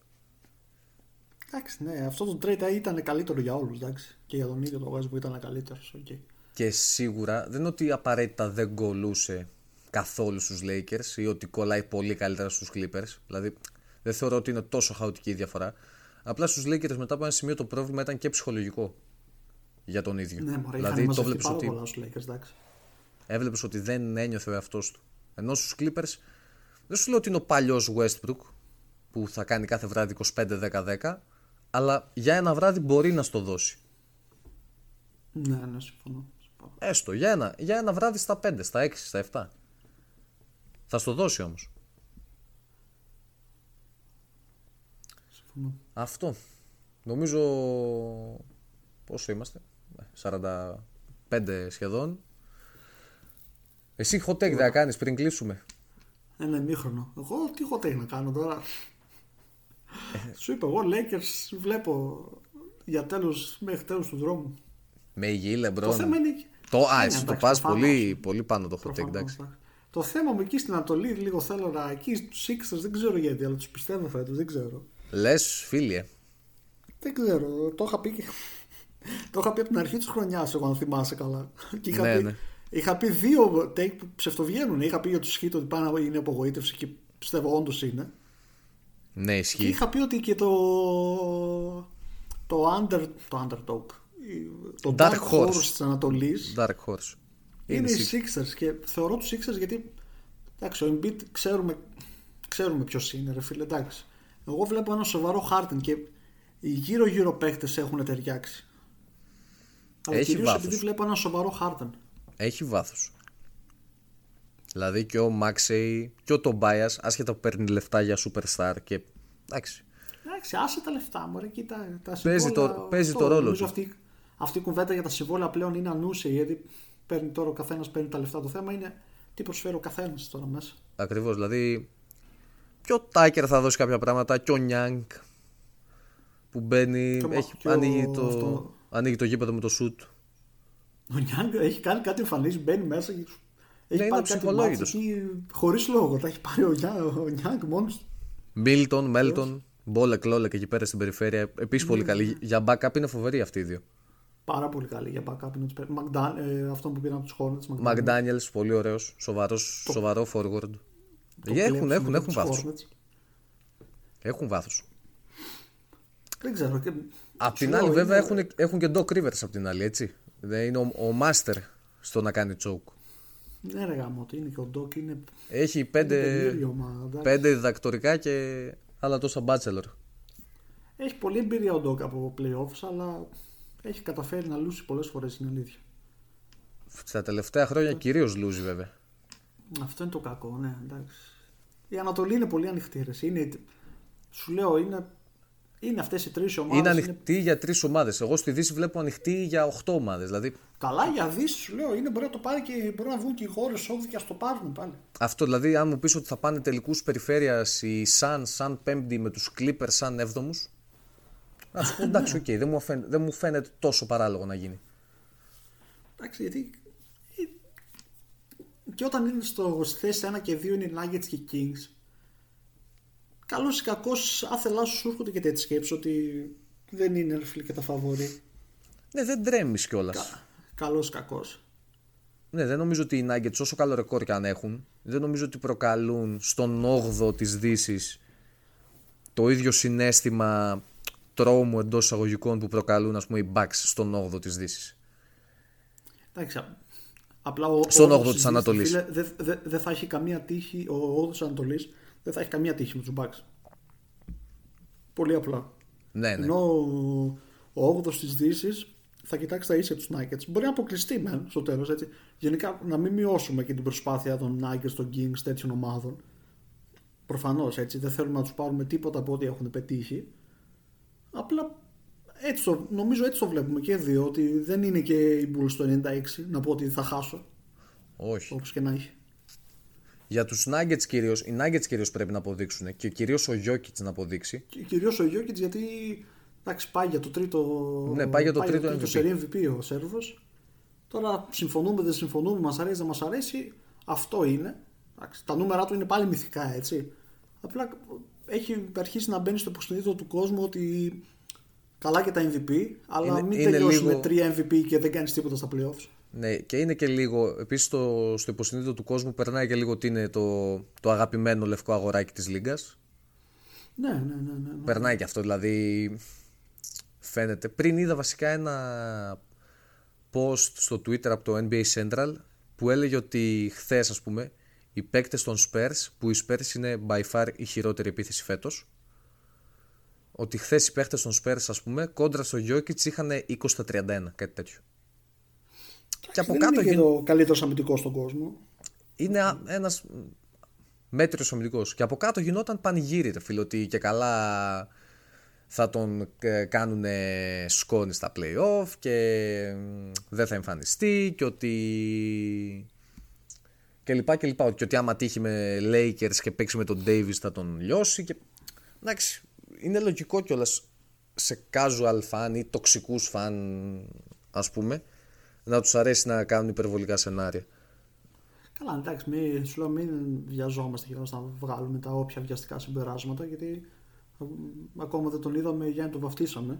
Εντάξει, ναι, αυτό το trade ήταν καλύτερο για όλους. Εντάξει. Και για τον ίδιο το Westbrook ήταν καλύτερο. Okay. Και σίγουρα δεν είναι ότι απαραίτητα δεν κολλούσε καθόλου στους Lakers ή ότι κολλάει πολύ καλύτερα στους Clippers. Δηλαδή δεν θεωρώ ότι είναι τόσο χαοτική η διαφορά. Απλά στους Lakers μετά από ένα σημείο το πρόβλημα ήταν και ψυχολογικό για τον ίδιο. Ναι, μωρέ, δηλαδή το βλέπει ότι. Έβλεπε ότι δεν ένιωθε ο εαυτός του. Ενώ στους Clippers δεν σου λέω ότι είναι ο παλιός Westbrook που θα κάνει κάθε βράδυ είκοσι πέντε δέκα δέκα. Αλλά για ένα βράδυ μπορεί να στο δώσει. Ναι, ναι, συμφωνώ. Έστω, για ένα, για ένα βράδυ στα πέντε, στα έξι, στα εφτά. Θα στο δώσει όμως. Συμφωνώ. Αυτό. Νομίζω... Πόσο είμαστε? σαράντα πέντε σχεδόν. Εσύ hot take δεν θα κάνεις πριν κλείσουμε? Ένα ημίχρονο. Εγώ τι hot take να κάνω τώρα? Σου είπα, εγώ Lakers βλέπω για τέλος, μέχρι τέλος του δρόμου. Με υγιή LeBron. Το θέμα είναι... Το, α, είναι, εσύ εντάξει, το πας πολύ, πολύ πάνω το hot take, εντάξει. Το θέμα μου εκεί στην Ανατολή λίγο θέλω να... Εκεί στους Sixers δεν ξέρω γιατί, αλλά τους πιστεύω φέτος, δεν ξέρω. Λες φίλιε. Δεν ξέρω, το είχα πει, το είχα πει από την αρχή της χρονιάς εγώ, αν θυμάσαι καλά. Και είχα, ναι, πει, ναι. είχα πει δύο take που ψευτοβγαίνουν. Είχα πει για τους Heat ότι πάνω είναι απογοήτευση και πιστεύω όντως είναι. Ναι, ισχύει. Και είχα πει ότι και το το, under, το Underdog, το Dark, Dark Horse, Horse της Ανατολής Dark Horse. Είναι, είναι οι Sixers. Και θεωρώ τους Sixers γιατί εντάξει, ο Embiid ξέρουμε, ξέρουμε ποιος είναι ρε φίλε, εντάξει. Εγώ βλέπω ένα σοβαρό Harden και οι γύρω γύρω παίχτες έχουν ταιριάξει. Αλλά έχει κυρίως βάθος. Επειδή βλέπω ένα σοβαρό Harden. Έχει βάθος. Δηλαδή και ο Maxey και ο Tobias, άσχετα που παίρνει λεφτά για superstar και εντάξει. Εντάξει, άσε τα λεφτά μωρέ, κοίτα τα παίζει συμβόλα, το, παίζει αυτό, το ρόλο του. Αυτή, αυτή η κουβέντα για τα συμβόλαια πλέον είναι ανούσια, γιατί παίρνει τώρα ο καθένας, παίρνει τα λεφτά. Το θέμα είναι τι προσφέρει ο καθένας τώρα μέσα. Ακριβώς, δηλαδή και ο Τάκερ θα δώσει κάποια πράγματα και ο Niang που μπαίνει, έχει, ο... ανοίγει, το, αυτό... ανοίγει το γήπεδο με το σουτ. Ο Niang έχει κάνει κάτι εμφανής, μπαίνει μέσα και έχει πάρει κάτι μάτς χωρίς λόγο. Τα έχει πάρει ο Niang μόνος. Middleton, Μέλτον, Μπόλεκ, Λόλεκ εκεί πέρα στην περιφέρεια. Επίσης πολύ καλή. Για backup είναι φοβερή αυτή οι δύο. Πάρα πολύ καλή για backup. Αυτό που πήραν από τους Hornets. Μακδάνιελς, πολύ ωραίος. Σοβαρό forward. Έχουν, έχουν, έχουν βάθος. Έχουν βάθος. Δεν ξέρω. Απ' την άλλη βέβαια έχουν και Doc Rivers απ' την άλλη, έτσι. Δεν είναι ο, ο μάστερ στο να κάνει choke. Ναι ρε γάμο, είναι και ο Ντόκ είναι... Έχει πέντε, είναι ομάδα, πέντε διδακτορικά και άλλα τόσα bachelor. Έχει πολλή εμπειρία ο Ντόκ από playoffs, αλλά έχει καταφέρει να λούσει πολλές φορές, είναι αλήθεια. Στα τελευταία χρόνια κυρίως λούζει βέβαια. Αυτό είναι το κακό, ναι, εντάξει. Η Ανατολή είναι πολύ ανοιχτή ρε. Είναι, σου λέω, είναι, είναι αυτές οι τρεις ομάδες. Είναι ανοιχτή είναι... για τρεις ομάδες. Εγώ στη Δύση βλέπω ανοιχτή για οκτώ ομάδες. Δηλαδή... Καλά, για Δύση σου λέω, είναι, μπορεί να το πάρει και μπορεί να βγουν και οι χώρες όδικια στο πάρουν πάλι. Αυτό δηλαδή, αν μου πεις ότι θα πάνε τελικούς περιφέρειας οι Suns σαν πέμπτη με τους Clippers σαν έβδομους. Να σου πω εντάξει, οκ, okay, δεν, δεν μου φαίνεται τόσο παράλογο να γίνει. Εντάξει, γιατί. Και όταν είναι στο θέση ένα και δύο είναι οι Nuggets και οι Kings, καλώς ή κακώς άθελά σου έρχονται και τέτοιες σκέψεις ότι δεν είναι φίλοι και τα φαβορί. Ναι, δεν τρέμεις κιόλας. Κα, καλώς ή κακώς. Ναι, δεν νομίζω ότι οι Nuggets όσο καλό ρεκόρ κι αν έχουν, δεν νομίζω ότι προκαλούν στον όγδοο της Δύσης το ίδιο συναίσθημα τρόμου εντός εισαγωγικών που προκαλούν ας πούμε οι Bucks στον όγδοο της Δύσης. Εντάξει. Απλά ο στον όγδοο της Ανατολής δεν δε, δε, δε θα έχει καμία τύχη. Ο όγδοος της Ανατολής δεν θα έχει καμία τύχη με τους Bucks. Πολύ απλά. Ναι, ναι. Ενώ ο όγδοος της Δύσης θα κοιτάξει τα ίσια τους Nuggets. Μπορεί να αποκλειστεί με, στο τέλος έτσι. Γενικά να μην μειώσουμε και την προσπάθεια των Nuggets, των Kings, τέτοιων ομάδων. Προφανώς έτσι. Δεν θέλουμε να τους πάρουμε τίποτα από ό,τι έχουν πετύχει. Απλά έτσι το, νομίζω έτσι το βλέπουμε και δύο, ότι δεν είναι και η Bulls το ενενήντα έξι να πω ότι θα χάσω. Όχι. Όπως και να έχει. Για τους Nuggets κυρίως, οι Nuggets κυρίως πρέπει να αποδείξουν και κυρίως ο Jokic να αποδείξει. Και κυρίως ο Jokic γιατί εντάξει, πάει για το τρίτο, ναι, πάει για το πάει τρίτο, τρίτο σερί εμ βι πι ο Σέρβος. Τώρα συμφωνούμε, δεν συμφωνούμε, μας αρέσει, δεν μας αρέσει. Αυτό είναι. Τα νούμερα του είναι πάλι μυθικά έτσι. Απλά έχει αρχίσει να μπαίνει στο υποστηρίδιο του κόσμου ότι... Καλά και τα εμ βι πι, αλλά είναι, μην είναι τελειώσουμε λίγο... τρία εμ βι πι και δεν κάνεις τίποτα στα playoffs. Ναι, και είναι και λίγο, επίσης στο, στο υποσυνείδητο του κόσμου περνάει και λίγο ότι είναι το, το αγαπημένο λευκό αγοράκι της Λίγκας. Ναι, ναι, ναι, ναι, ναι. Περνάει και αυτό, δηλαδή φαίνεται. Πριν είδα βασικά ένα post στο Twitter από το εν μπι έι Central που έλεγε ότι χθες ας πούμε οι παίκτες των Spurs, που οι Spurs είναι by far η χειρότερη επίθεση φέτος, ότι χθες οι παίχτες των Spurs, ας πούμε, κόντρα στο Jokic είχαν είκοσι στα τριάντα ένα, κάτι τέτοιο. Άχι, και από δεν κάτω είναι και ο καλύτερος αμυντικός στον κόσμο. Είναι mm. ένας μέτριος αμυντικός. Και από κάτω γινόταν πανηγύρι, ρε φίλε, ότι και καλά θα τον κάνουν σκόνη στα play-off και δεν θα εμφανιστεί και ότι... Και λοιπά και λοιπά. Και ότι άμα τύχει με Lakers και παίξει με τον Davis θα τον λιώσει και... Εντάξει. Είναι λογικό κιόλας σε casual fan ή τοξικούς fan, ας πούμε, να τους αρέσει να κάνουν υπερβολικά σενάρια. Καλά, εντάξει, μην, σου λέω, μην βιαζόμαστε και να βγάλουμε τα όποια βιαστικά συμπεράσματα, γιατί ακόμα δεν τον είδαμε για να τον βαφτίσαμε.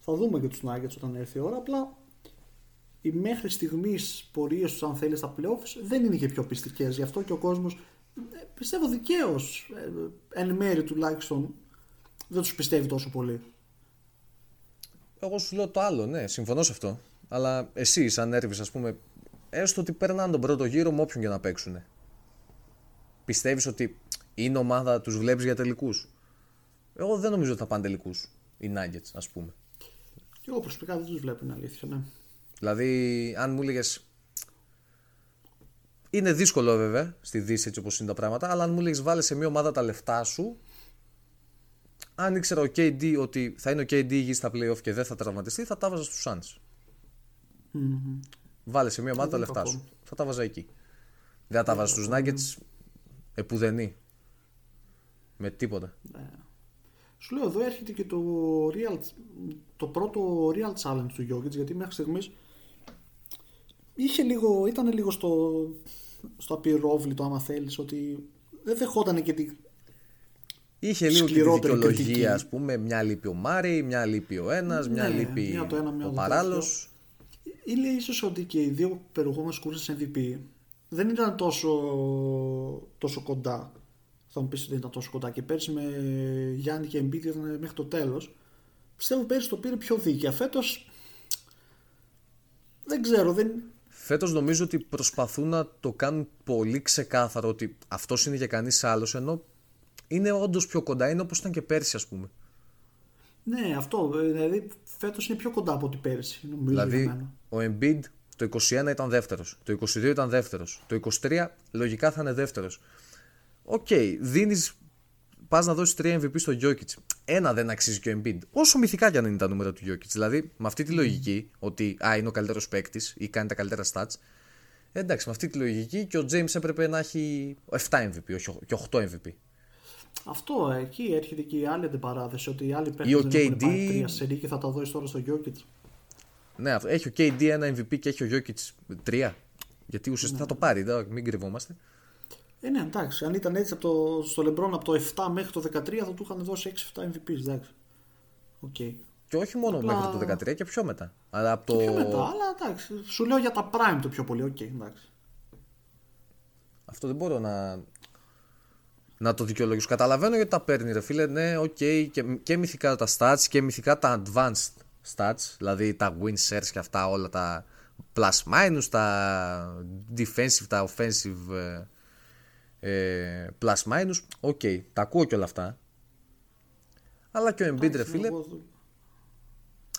Θα δούμε και τους Nuggets όταν έρθει η ώρα. Απλά οι μέχρι στιγμής πορείες τους, αν θέλει, στα playoffs δεν είναι και πιο πιστικές. Γι' αυτό και ο κόσμος, πιστεύω δικαίως, εν μέρη τουλάχιστον, δεν τους πιστεύει τόσο πολύ. Εγώ σου λέω το άλλο, ναι, συμφωνώ σε αυτό. Αλλά εσύ, σαν Έρβις, ας πούμε, έστω ότι περνάνε τον πρώτο γύρο με όποιον και να παίξουν. Πιστεύεις ότι είναι ομάδα, τους βλέπεις για τελικούς? Εγώ δεν νομίζω ότι θα πάνε τελικούς οι Nuggets, ας πούμε. Και εγώ προσωπικά δεν τους βλέπω, είναι αλήθεια, ναι. Δηλαδή, αν μου έλεγες. Είναι δύσκολο βέβαια στη Δύση έτσι όπως είναι τα πράγματα, αλλά αν μου έλεγες βάλε σε μια ομάδα τα λεφτά σου. Αν ήξερα ο κέι ντι ότι θα είναι ο κέι ντι υγιή στα playoff και δεν θα τραυματιστεί, θα τα βάζα στους Suns. Mm-hmm. Βάλε σε μία ομάδα τα λεφτά σου. Θα τα βάζα εκεί. Δεν θα τα βάζα στους Nuggets επουδενή. Με τίποτα. Ναι. Σου λέω εδώ έρχεται και το, real, το πρώτο real challenge του Jokic, γιατί μέχρι στιγμής είχε λίγο, ήταν λίγο στο, στο απειρόβλητο άμα θέλεις, ότι δεν δεχόταν και την... Είχε λίγο και τη δικαιολογία, ας πούμε, μια λείπει ο Μάρι, μια λείπει ο ένας, μια ναι, λείπει μια το ένα, μια ο παράλληλος. Είναι ίσως ότι και οι δύο προηγούμενες κούρσες εμ βι πι δεν ήταν τόσο, τόσο κοντά. Θα μου πεις ότι δεν ήταν τόσο κοντά και πέρσι με Γιάννη και Embiid ήταν μέχρι το τέλος. Πιστεύω πέρσι το πήρε πιο δίκαια. Φέτος δεν ξέρω. Δεν... Φέτος νομίζω ότι προσπαθούν να το κάνουν πολύ ξεκάθαρο ότι αυτός είναι για κανείς άλλος, ενώ είναι όντως πιο κοντά, είναι όπως ήταν και πέρσι ας πούμε. Ναι, αυτό, δηλαδή φέτος είναι πιο κοντά από ότι πέρσι. Δηλαδή ο Embiid το είκοσι ένα ήταν δεύτερος, το είκοσι δύο ήταν δεύτερος, το είκοσι τρία λογικά θα είναι δεύτερος. Οκ, okay, δίνεις, πας να δώσεις τρία εμ βι πι στο Jokic. Ένα δεν αξίζει και ο Embiid. Όσο μυθικά κι αν είναι τα νούμερα του Jokic. Δηλαδή με αυτή τη λογική, ότι α, είναι ο καλύτερος παίκτης ή κάνει τα καλύτερα stats. Εντάξει, με αυτή τη λογική και ο James έπρεπε να έχει εφτά εμ βι πι, όχι οκτώ εμ βι πι. Αυτό, εκεί έρχεται και η άλλη αντιπαράθεση, ότι οι άλλοι παίκτες δεν έχουν πάρει τρία σερί και θα τα δώσεις τώρα στο Jokic. Ναι, αυτό. Έχει ο κέι ντι ένα εμ βι πι και έχει ο Jokic τρία. Γιατί ουσιαστικά ναι. θα το πάρει, δηλαδή, μην κρυβόμαστε. Ε, ναι, εντάξει. Αν ήταν έτσι από το, στο LeBron από το εφτά μέχρι το δεκατρία θα του είχαν δώσει έξι εφτά εμ βι πι. Εντάξει. Okay. Και όχι μόνο απλά... μέχρι το δεκατρία και πιο μετά. Αλλά από το... Και πιο μετά, αλλά εντάξει. Σου λέω για τα prime το πιο πολύ. Okay, εντάξει. Αυτό δεν μπορώ να, να το δικαιολογήσω. Καταλαβαίνω γιατί τα παίρνει, ρε φίλε. Ναι, οκ. Okay. Και, και μυθικά τα stats και μυθικά τα advanced stats. Δηλαδή τα win shares και αυτά όλα τα plus minus, τα defensive, τα offensive. Ε, plus minus, οκ, okay, τα ακούω και όλα αυτά. Αλλά και ο Embiid, ρε φίλε.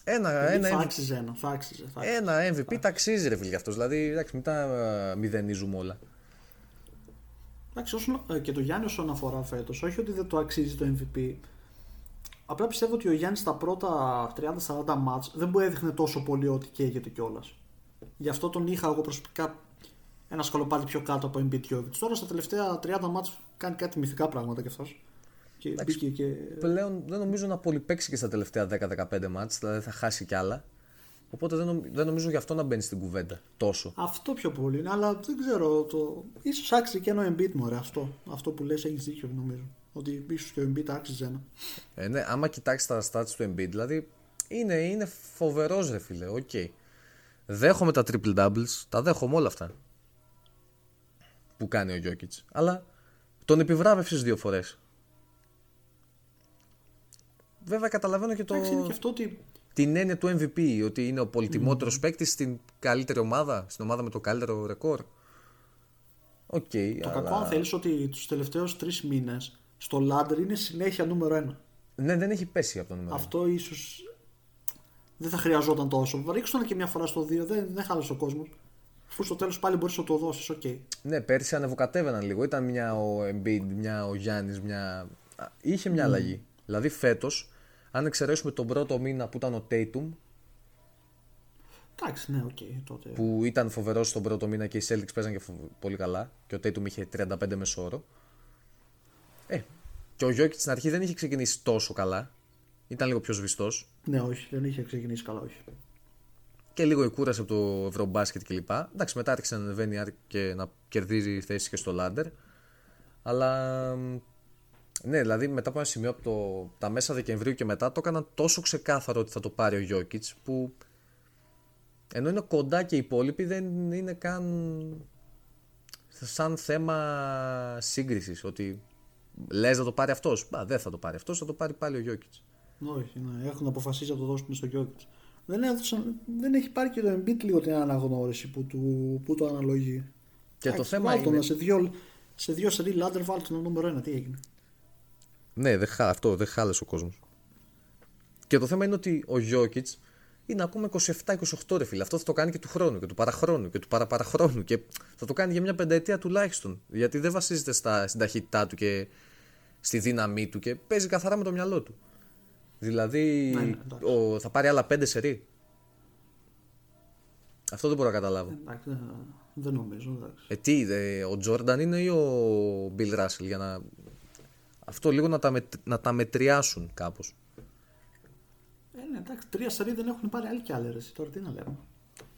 Ένα, ένα, θα άξιζε, ένα, θα άξιζε, θα άξιζε, ένα εμ βι πι θα ταξίζει, ρε φίλε, για αυτός. Δηλαδή, εντάξει, μην τα μηδενίζουμε όλα. Εντάξει, όσον, και το Γιάννη όσον αφορά φέτος, όχι ότι δεν το αξίζει το εμ βι πι. Απλά πιστεύω ότι ο Γιάννης στα πρώτα τριάντα σαράντα μάτς δεν μου έδειχνε τόσο πολύ ότι καίγεται κιόλας. Γι' αυτό τον είχα εγώ προσωπικά ένα σκαλοπάτι πιο κάτω από Embiid Jokic. Τώρα στα τελευταία τριάντα μάτς κάνει κάτι μυθικά πράγματα κι αυτός. Και μπήκε και... Πλέον δεν νομίζω να πολυπαίξει και στα τελευταία δέκα δεκαπέντε μάτς, δηλαδή θα χάσει κι άλλα. Οπότε δεν νομίζω γι' αυτό να μπαίνει στην κουβέντα τόσο. Αυτό πιο πολύ είναι, αλλά δεν ξέρω. Το... Ίσως άξιζε και ένα Embiid, μωρέ, αυτό. Αυτό που λες έχεις δίκιο, νομίζω. Ότι ίσως και ο Embiid άξιζε ένα. Ε, ναι, άμα κοιτάξει τα stats του Embiid, δηλαδή είναι, είναι φοβερός, ρε φίλε. Okay. Δέχομαι τα triple doubles, τα δέχομαι όλα αυτά που κάνει ο Jokic, αλλά τον επιβράβευσες δύο φορές. Βέβαια καταλαβαίνω και, το... και αυτό ότι... την έννοια του εμ βι πι, ότι είναι ο πολυτιμότερος mm. παίκτης στην καλύτερη ομάδα, στην ομάδα με το καλύτερο ρεκόρ. Okay, το αλλά... κακό αν θέλεις ότι τους τελευταίους τρεις μήνες στο Ladder είναι συνέχεια νούμερο ένα. Ναι, δεν έχει πέσει από το νούμερο αυτό ένα. Ίσως δεν θα χρειαζόταν τόσο. Ρίξτον και μια φορά στο δύο, δεν, δεν χάλασε ο κόσμος. Αφού στο τέλος πάλι μπορείς να το δώσεις, οκ. Okay. Ναι, πέρσι ανεβοκατέβαιναν λίγο. Ήταν μια ο Embiid, μια ο Γιάννης, μια... είχε μια mm. αλλαγή. Δηλαδή φέτος, αν εξαιρέσουμε τον πρώτο μήνα που ήταν ο Tatum. Εντάξει, ναι, οκ. Okay, τότε... Που ήταν φοβερός τον πρώτο μήνα και οι Celtics παίζαν και φοβε... πολύ καλά. Και ο Tatum είχε τριάντα πέντε μεσόωρο. Ε, και ο Jokic στην αρχή δεν είχε ξεκινήσει τόσο καλά. Ήταν λίγο πιο σβηστός. Ναι, όχι, δεν είχε ξεκινήσει καλά, όχι. Και λίγο η κούραση από το ευρωμπάσκετ κλπ. Εντάξει, μετά άρχισε να ανεβαίνει και να κερδίζει θέσεις και στο Λάντερ. Αλλά ναι, δηλαδή μετά από ένα σημείο από το... τα μέσα Δεκεμβρίου και μετά το έκαναν τόσο ξεκάθαρο ότι θα το πάρει ο Γιόκιτς, που ενώ είναι κοντά και οι υπόλοιποι δεν είναι καν σαν θέμα σύγκρισης. Ότι λες να το πάρει αυτός. Μα, δεν θα το πάρει αυτός, θα το πάρει πάλι ο Γιόκιτς. Όχι, ναι, έχουν αποφασίσει να το δώσουν στο Γιόκιτς. Δεν, έδωσαν, δεν έχει πάρει και το Embiid λίγο την αναγνώριση που, του, που το αναλογεί. Και άξι, το θέμα είναι... σε δύο, σε δύο σερί Ladder βάλτε το νούμερο ένα, τι έγινε. Ναι, δεν, αυτό δεν χάλασε ο κόσμος. Και το θέμα είναι ότι ο Jokic είναι ακόμα είκοσι επτά είκοσι οκτώ, ρε φίλε. Αυτό θα το κάνει και του χρόνου και του παραχρόνου και του παραπαραχρόνου. Και θα το κάνει για μια πενταετία τουλάχιστον. Γιατί δεν βασίζεται στα, στην ταχύτητά του και στη δύναμή του και παίζει καθαρά με το μυαλό του. Δηλαδή ναι, ναι, ο, θα πάρει άλλα πέντε σερί. Αυτό δεν μπορώ να καταλάβω. Εντάξει, δεν, δεν νομίζω. Εντάξει. Ε, τι, ε, ο Τζόρνταν είναι ή ο Μπιλ Ράσελ, για να... Αυτό λίγο να τα, με, να τα μετριάσουν κάπως. Ε, ναι, εντάξει, τρία σερί δεν έχουν πάρει άλλοι κι άλλοι, ρε. Τώρα τι να λέμε.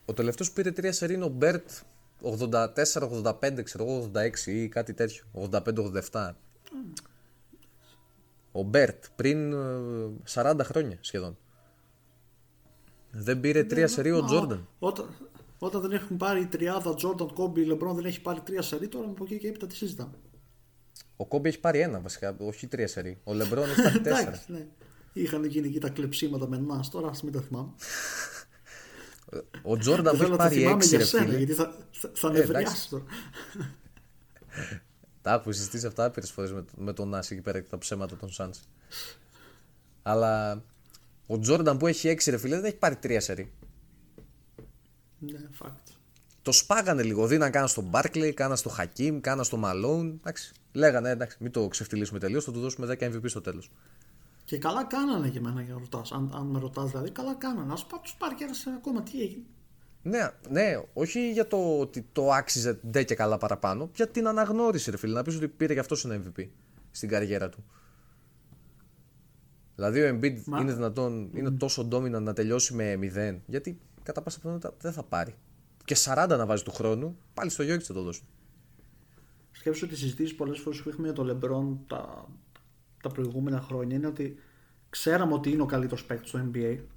Ο τελευταίος που πήρε τρία σερί είναι ο Μπέρτ ογδόντα τέσσερα ογδόντα πέντε, ξέρω εγώ, ογδόντα έξι ή κάτι τέτοιο. ογδόντα πέντε ογδόντα επτά. Mm. Ο Μπέρτ πριν σαράντα χρόνια σχεδόν. Δεν πήρε τρία σερί ο Τζόρνταν. Όταν, όταν δεν έχουν πάρει η τριάδα Τζόρνταν, Κόμπι, Λεμπρόν, δεν έχει πάρει τρία σερί. Τώρα από εκεί και έπειτα τη συζητάμε. Ο Κόμπι έχει πάρει ένα βασικά, όχι τρία σερί. Ο Λεμπρόν έχει πάρει τέσσερα. Ναι. Είχαν γίνει εκεί τα κλεψίματα με Νάς, τώρα ας μην τα θυμάμαι. Ο Τζόρνταν που έχει πάρει έξι. Δεν θέλω να γιατί θα, θα, θα με βρειάσει τώρα. Τα άκου, συζητήσει αυτά άπειρε φορέ με, με τον Άση εκεί πέρα και τα ψέματα των Σάντς. Αλλά ο Τζόρνταν που έχει έξι, ρε φίλε, δεν έχει πάρει τρία σερί. Ναι, fact. Το σπάγανε λίγο. Δίναν κάνα στον Μπάρκλεϊ, κάνα στο Χακίμ, κάνα στο Μαλόν. Λέγανε, εντάξει, μην το ξεφτυλίσουμε τελείως, θα του δώσουμε δέκα εμ βι πι στο τέλος. Και καλά κάνανε και εμένα για να ρωτάς. Αν, αν με ρωτάς, δηλαδή, καλά κάνανε. Α πούμε, του πάρει και ένα ακόμα, τι έγινε. Ναι, ναι, όχι για το ότι το άξιζε ντε και καλά παραπάνω, για την αναγνώριση, ρε φίλε. Να πεις ότι πήρε και αυτό ένα εμ βι πι στην καριέρα του. Δηλαδή, ο Embiid Μα... είναι δυνατόν, mm. είναι τόσο dominant να τελειώσει με μηδέν, γιατί κατά πάσα πιθανότητα δεν θα πάρει. Και σαράντα να βάζει του χρόνου, πάλι στο Jokic θα το δώσουν. Σκέψου ότι οι συζητήσεις πολλές φορές που είχαμε για τον LeBron τα, τα προηγούμενα χρόνια είναι ότι ξέραμε ότι είναι ο καλύτερος παίκτης στο εν μπι έι.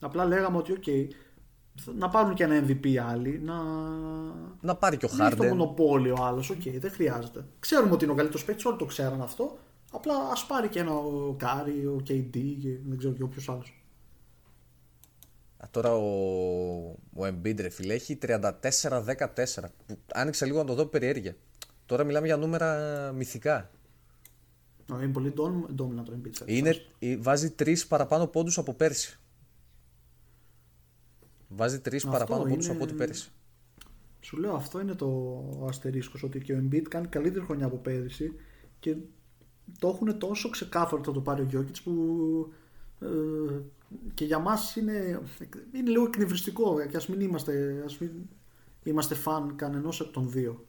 Απλά λέγαμε ότι, OK, να πάρουν και ένα εμ βι πι άλλοι, να, να πάρει και ο Harden. Το μονοπόλιο άλλος, OK, δεν χρειάζεται. Ξέρουμε ότι είναι ο καλύτερος παίκτης, όλοι το ξέραν αυτό. Απλά ας πάρει και ένα ο Κάρι, ο κέι ντι και δεν ξέρω και όποιος άλλος. Τώρα ο, ο Embiid, ρε φίλε, έχει τριάντα τέσσερα δεκατέσσερα που άνοιξε λίγο να το δω περιέργεια. Τώρα μιλάμε για νούμερα μυθικά. Είναι πολύ ντόμινα το Embiid. Είναι, βάζει τρεις παραπάνω πόντους από πέρσι. Βάζει τρεις παραπάνω είναι... πόντους από ό,τι πέρσι. Σου λέω, αυτό είναι το αστερίσκος, ότι και ο Embiid κάνει καλύτερη χρονιά από πέρσι και το έχουν τόσο ξεκάθαρο το, το πάρει ο Jokic που... Ε, και για μας είναι, είναι λίγο εκνευριστικό και ας μην είμαστε, ας μην είμαστε φαν κανενός από τον δύο.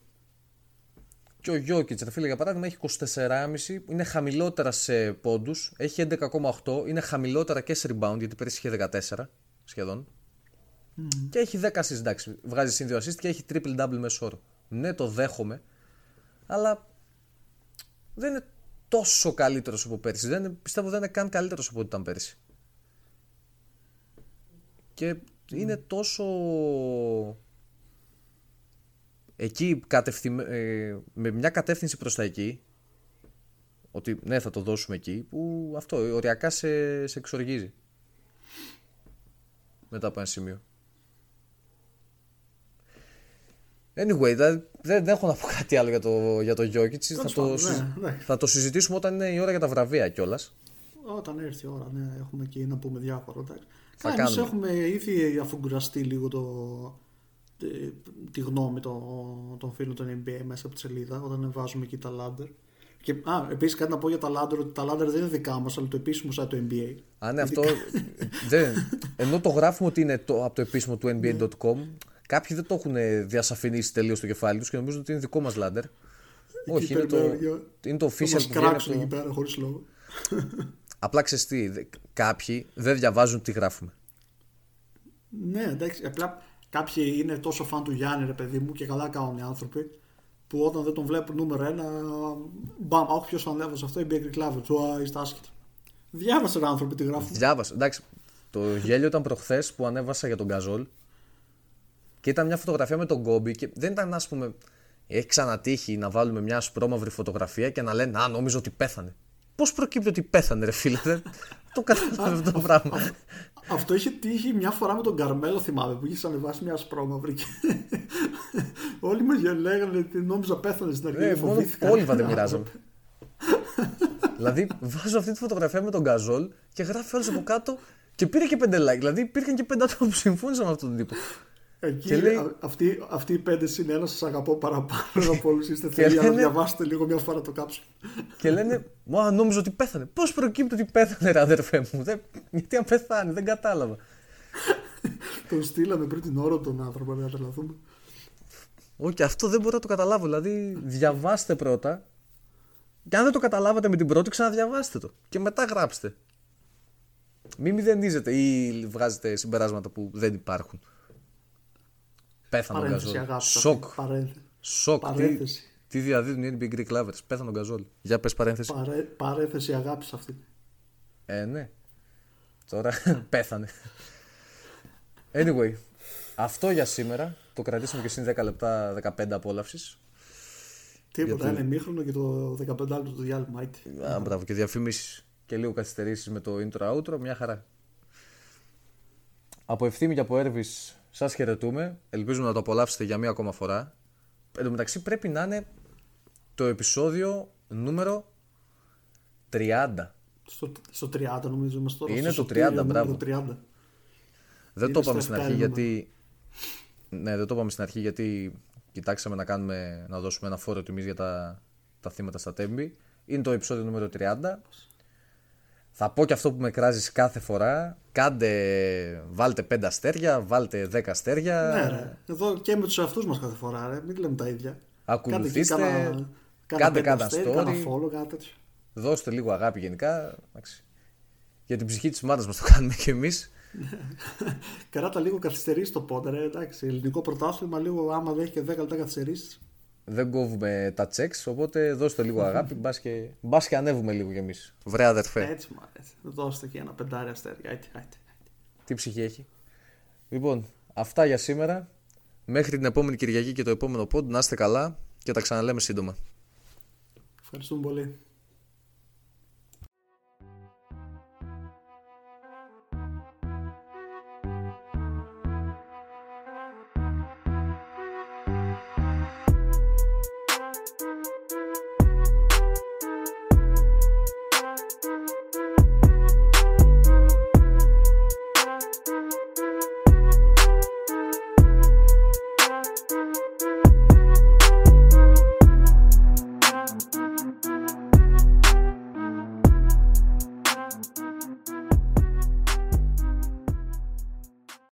Και ο Γιόκιτς, ρε φίλε, για παράδειγμα, έχει είκοσι τέσσερα κόμμα πέντε, είναι χαμηλότερα σε πόντους, έχει έντεκα κόμμα οκτώ, είναι χαμηλότερα και σε rebound, γιατί πέρυσι είχε δεκατέσσερα σχεδόν. Mm. Και έχει δέκα assist, εντάξει, βγάζει συν δύο assist και έχει triple double μέσο όρο. Ναι, το δέχομαι, αλλά δεν είναι τόσο καλύτερος από πέρυσι. Δεν είναι, πιστεύω δεν είναι καν καλύτερος από ό,τι ήταν πέρυσι. Και είναι mm. τόσο εκεί κατευθυ... ε, με μια κατεύθυνση προς τα εκεί, ότι ναι, θα το δώσουμε εκεί, που αυτό οριακά σε, σε εξοργίζει μετά από ένα σημείο. Anyway, δεν, δεν έχω να πω κάτι άλλο για το, για το Jokic. Θα, το, ναι, συζη... ναι. θα το συζητήσουμε όταν είναι η ώρα για τα βραβεία κιόλας. Όταν έρθει η ώρα, ναι, έχουμε και να πούμε διάφορα. Θα εμείς έχουμε ήδη αφουγκραστεί λίγο το, τη, τη γνώμη των, των φίλων των εν μπι έι μέσα από τη σελίδα όταν βάζουμε εκεί τα ladder. Και, α, επίσης κάτι να πω για τα ladder, ότι τα ladder δεν είναι δικά μας, αλλά το επίσημο site του εν μπι έι. Α, ναι, αυτό. δεν, ενώ το γράφουμε ότι είναι το, από το επίσημο του εν μπι έι τελεία κομ, κάποιοι δεν το έχουν διασαφηνίσει τελείως στο κεφάλι τους και νομίζουν ότι είναι δικό μας ladder. Όχι, είναι, πέρα, το, για... είναι το official. Θα μας κράξουν εκεί πέρα χωρίς λόγο. Απλά ξέρεις τι, κάποιοι δεν διαβάζουν τι γράφουμε. Ναι, εντάξει, απλά κάποιοι είναι τόσο φαν του Γιάννη, ρε παιδί μου, και καλά κάνουν οι άνθρωποι, που όταν δεν τον βλέπουν νούμερο ένα, μπαμ, αχ, ποιος ανέβασε αυτό, η Μπέγκρι Κλάβερ, του είστε άσχετο. Διάβασε, ρε άνθρωποι, τι γράφουν. Διάβασε, εντάξει. Το γέλιο ήταν προχθές που ανέβασα για τον Γκαζόλ και ήταν μια φωτογραφία με τον Κόμπι και δεν ήταν, ας πούμε, έχει ξανατύχει να βάλουμε μια ασπρόμαυρη φωτογραφία και να λένε, α, νόμιζα ότι πέθανε. Πώς προκύπτει ότι πέθανε, ρε φίλε, δεν το καταλάβει αυτό το πράγμα. Α, αυτό είχε τύχει μια φορά με τον Καρμέλο, θυμάμαι, που είχε ανεβάσει μια ασπρόμαυρη και όλοι μας λέγανε ότι νόμιζα πέθανε στην αρχή. Ναι, όλοι δεν μοιράζαμε. Δηλαδή, βάζω αυτή τη φωτογραφία με τον Γκαζόλ και γράφει όλος από κάτω και πήρε και πέντε like. Δηλαδή, υπήρχαν και πέντε άτομα που συμφώνησαν με αυτόν τον τύπο. Εκεί, λέει... α, αυτοί, αυτοί οι πέντε είναι ένα, σας αγαπώ παραπάνω από όλους. Είστε θέλει λένε... να διαβάσετε λίγο μια φορά το κάψιμο. Και λένε, μα νόμιζα ότι πέθανε. Πώς προκύπτει ότι πέθανε, ρε αδερφέ μου, δεν... γιατί αν πεθάνει, δεν κατάλαβα. Τον στείλαμε πριν την ώρα τον άνθρωπο να τρελαθούμε. Όχι, αυτό δεν μπορώ να το καταλάβω. Δηλαδή, διαβάστε πρώτα. Και αν δεν το καταλάβατε με την πρώτη, ξαναδιαβάστε το. Και μετά γράψτε. Μην μηδενίζετε ή βγάζετε συμπεράσματα που δεν υπάρχουν. Πέθανε ο Γκαζόλ. Σοκ. Σοκ. Παρένθεση. Τι, τι διαδίδουν οι εν μπι έι Greek Lovers. Πέθανε ο Γκαζόλ. Για πες παρένθεση. Παρέ, παρένθεση αγάπη αυτή. Ε, ναι. Τώρα πέθανε. Anyway, αυτό για σήμερα. Το κρατήσαμε και συν δέκα λεπτά, δεκαπέντε απόλαυση. Τίποτα. Γιατί... είναι μήχρονο και το δεκαπέντε λεπτό το διάλειμμα. Α, μπράβο. Και διαφημίσεις. Και λίγο καθυστερήσεις με το intro-outro. Μια χαρά. Από Ευθύμη και από Έρβις σας χαιρετούμε. Ελπίζουμε να το απολαύσετε για μία ακόμα φορά. Εν τω μεταξύ πρέπει να είναι το επεισόδιο νούμερο τριάντα. Στο, στο τριάντα νομίζω είμαστε τώρα. Είναι στο το τριάντα, μπράβο. τριάντα. Δεν είναι το είπαμε στην αρχή γιατί... Ναι, δεν το είπαμε στην αρχή γιατί κοιτάξαμε να, κάνουμε, να δώσουμε ένα φόρο τιμής για τα, τα θύματα στα Τέμπη. Είναι το επεισόδιο νούμερο τριάντα. Θα πω και αυτό που με κράζεις κάθε φορά. Κάντε, βάλτε πέντε αστέρια, βάλτε δέκα αστέρια. Ναι, ρε. Εδώ και με τους εαυτούς μας κάθε φορά, ρε. Μην λέμε τα ίδια. Ακολουθήστε, κάντε, κάντε, κάντε story, κάνα follow, κάνα τέτοιο. Δώστε λίγο αγάπη γενικά. Για την ψυχή της μάνας μας το κάνουμε και εμείς. Κράτα λίγο καθυστερήσεις το πόντα, ρε. Εντάξει, ελληνικό πρωτάθλημα, λίγο άμα δεν έχει και δέκα λεπτά καθυστερήσεις. Δεν κόβουμε τα checks, οπότε δώστε λίγο αγάπη. Μπας και, μπας και ανέβουμε λίγο κι εμείς. Βρε αδερφέ. Έτσι μου αρέσει. Δώστε και ένα πεντάρι αστέρια. Τι ψυχή έχει. Λοιπόν, αυτά για σήμερα. Μέχρι την επόμενη Κυριακή και το επόμενο pod. Να είστε καλά και τα ξαναλέμε σύντομα. Ευχαριστούμε πολύ.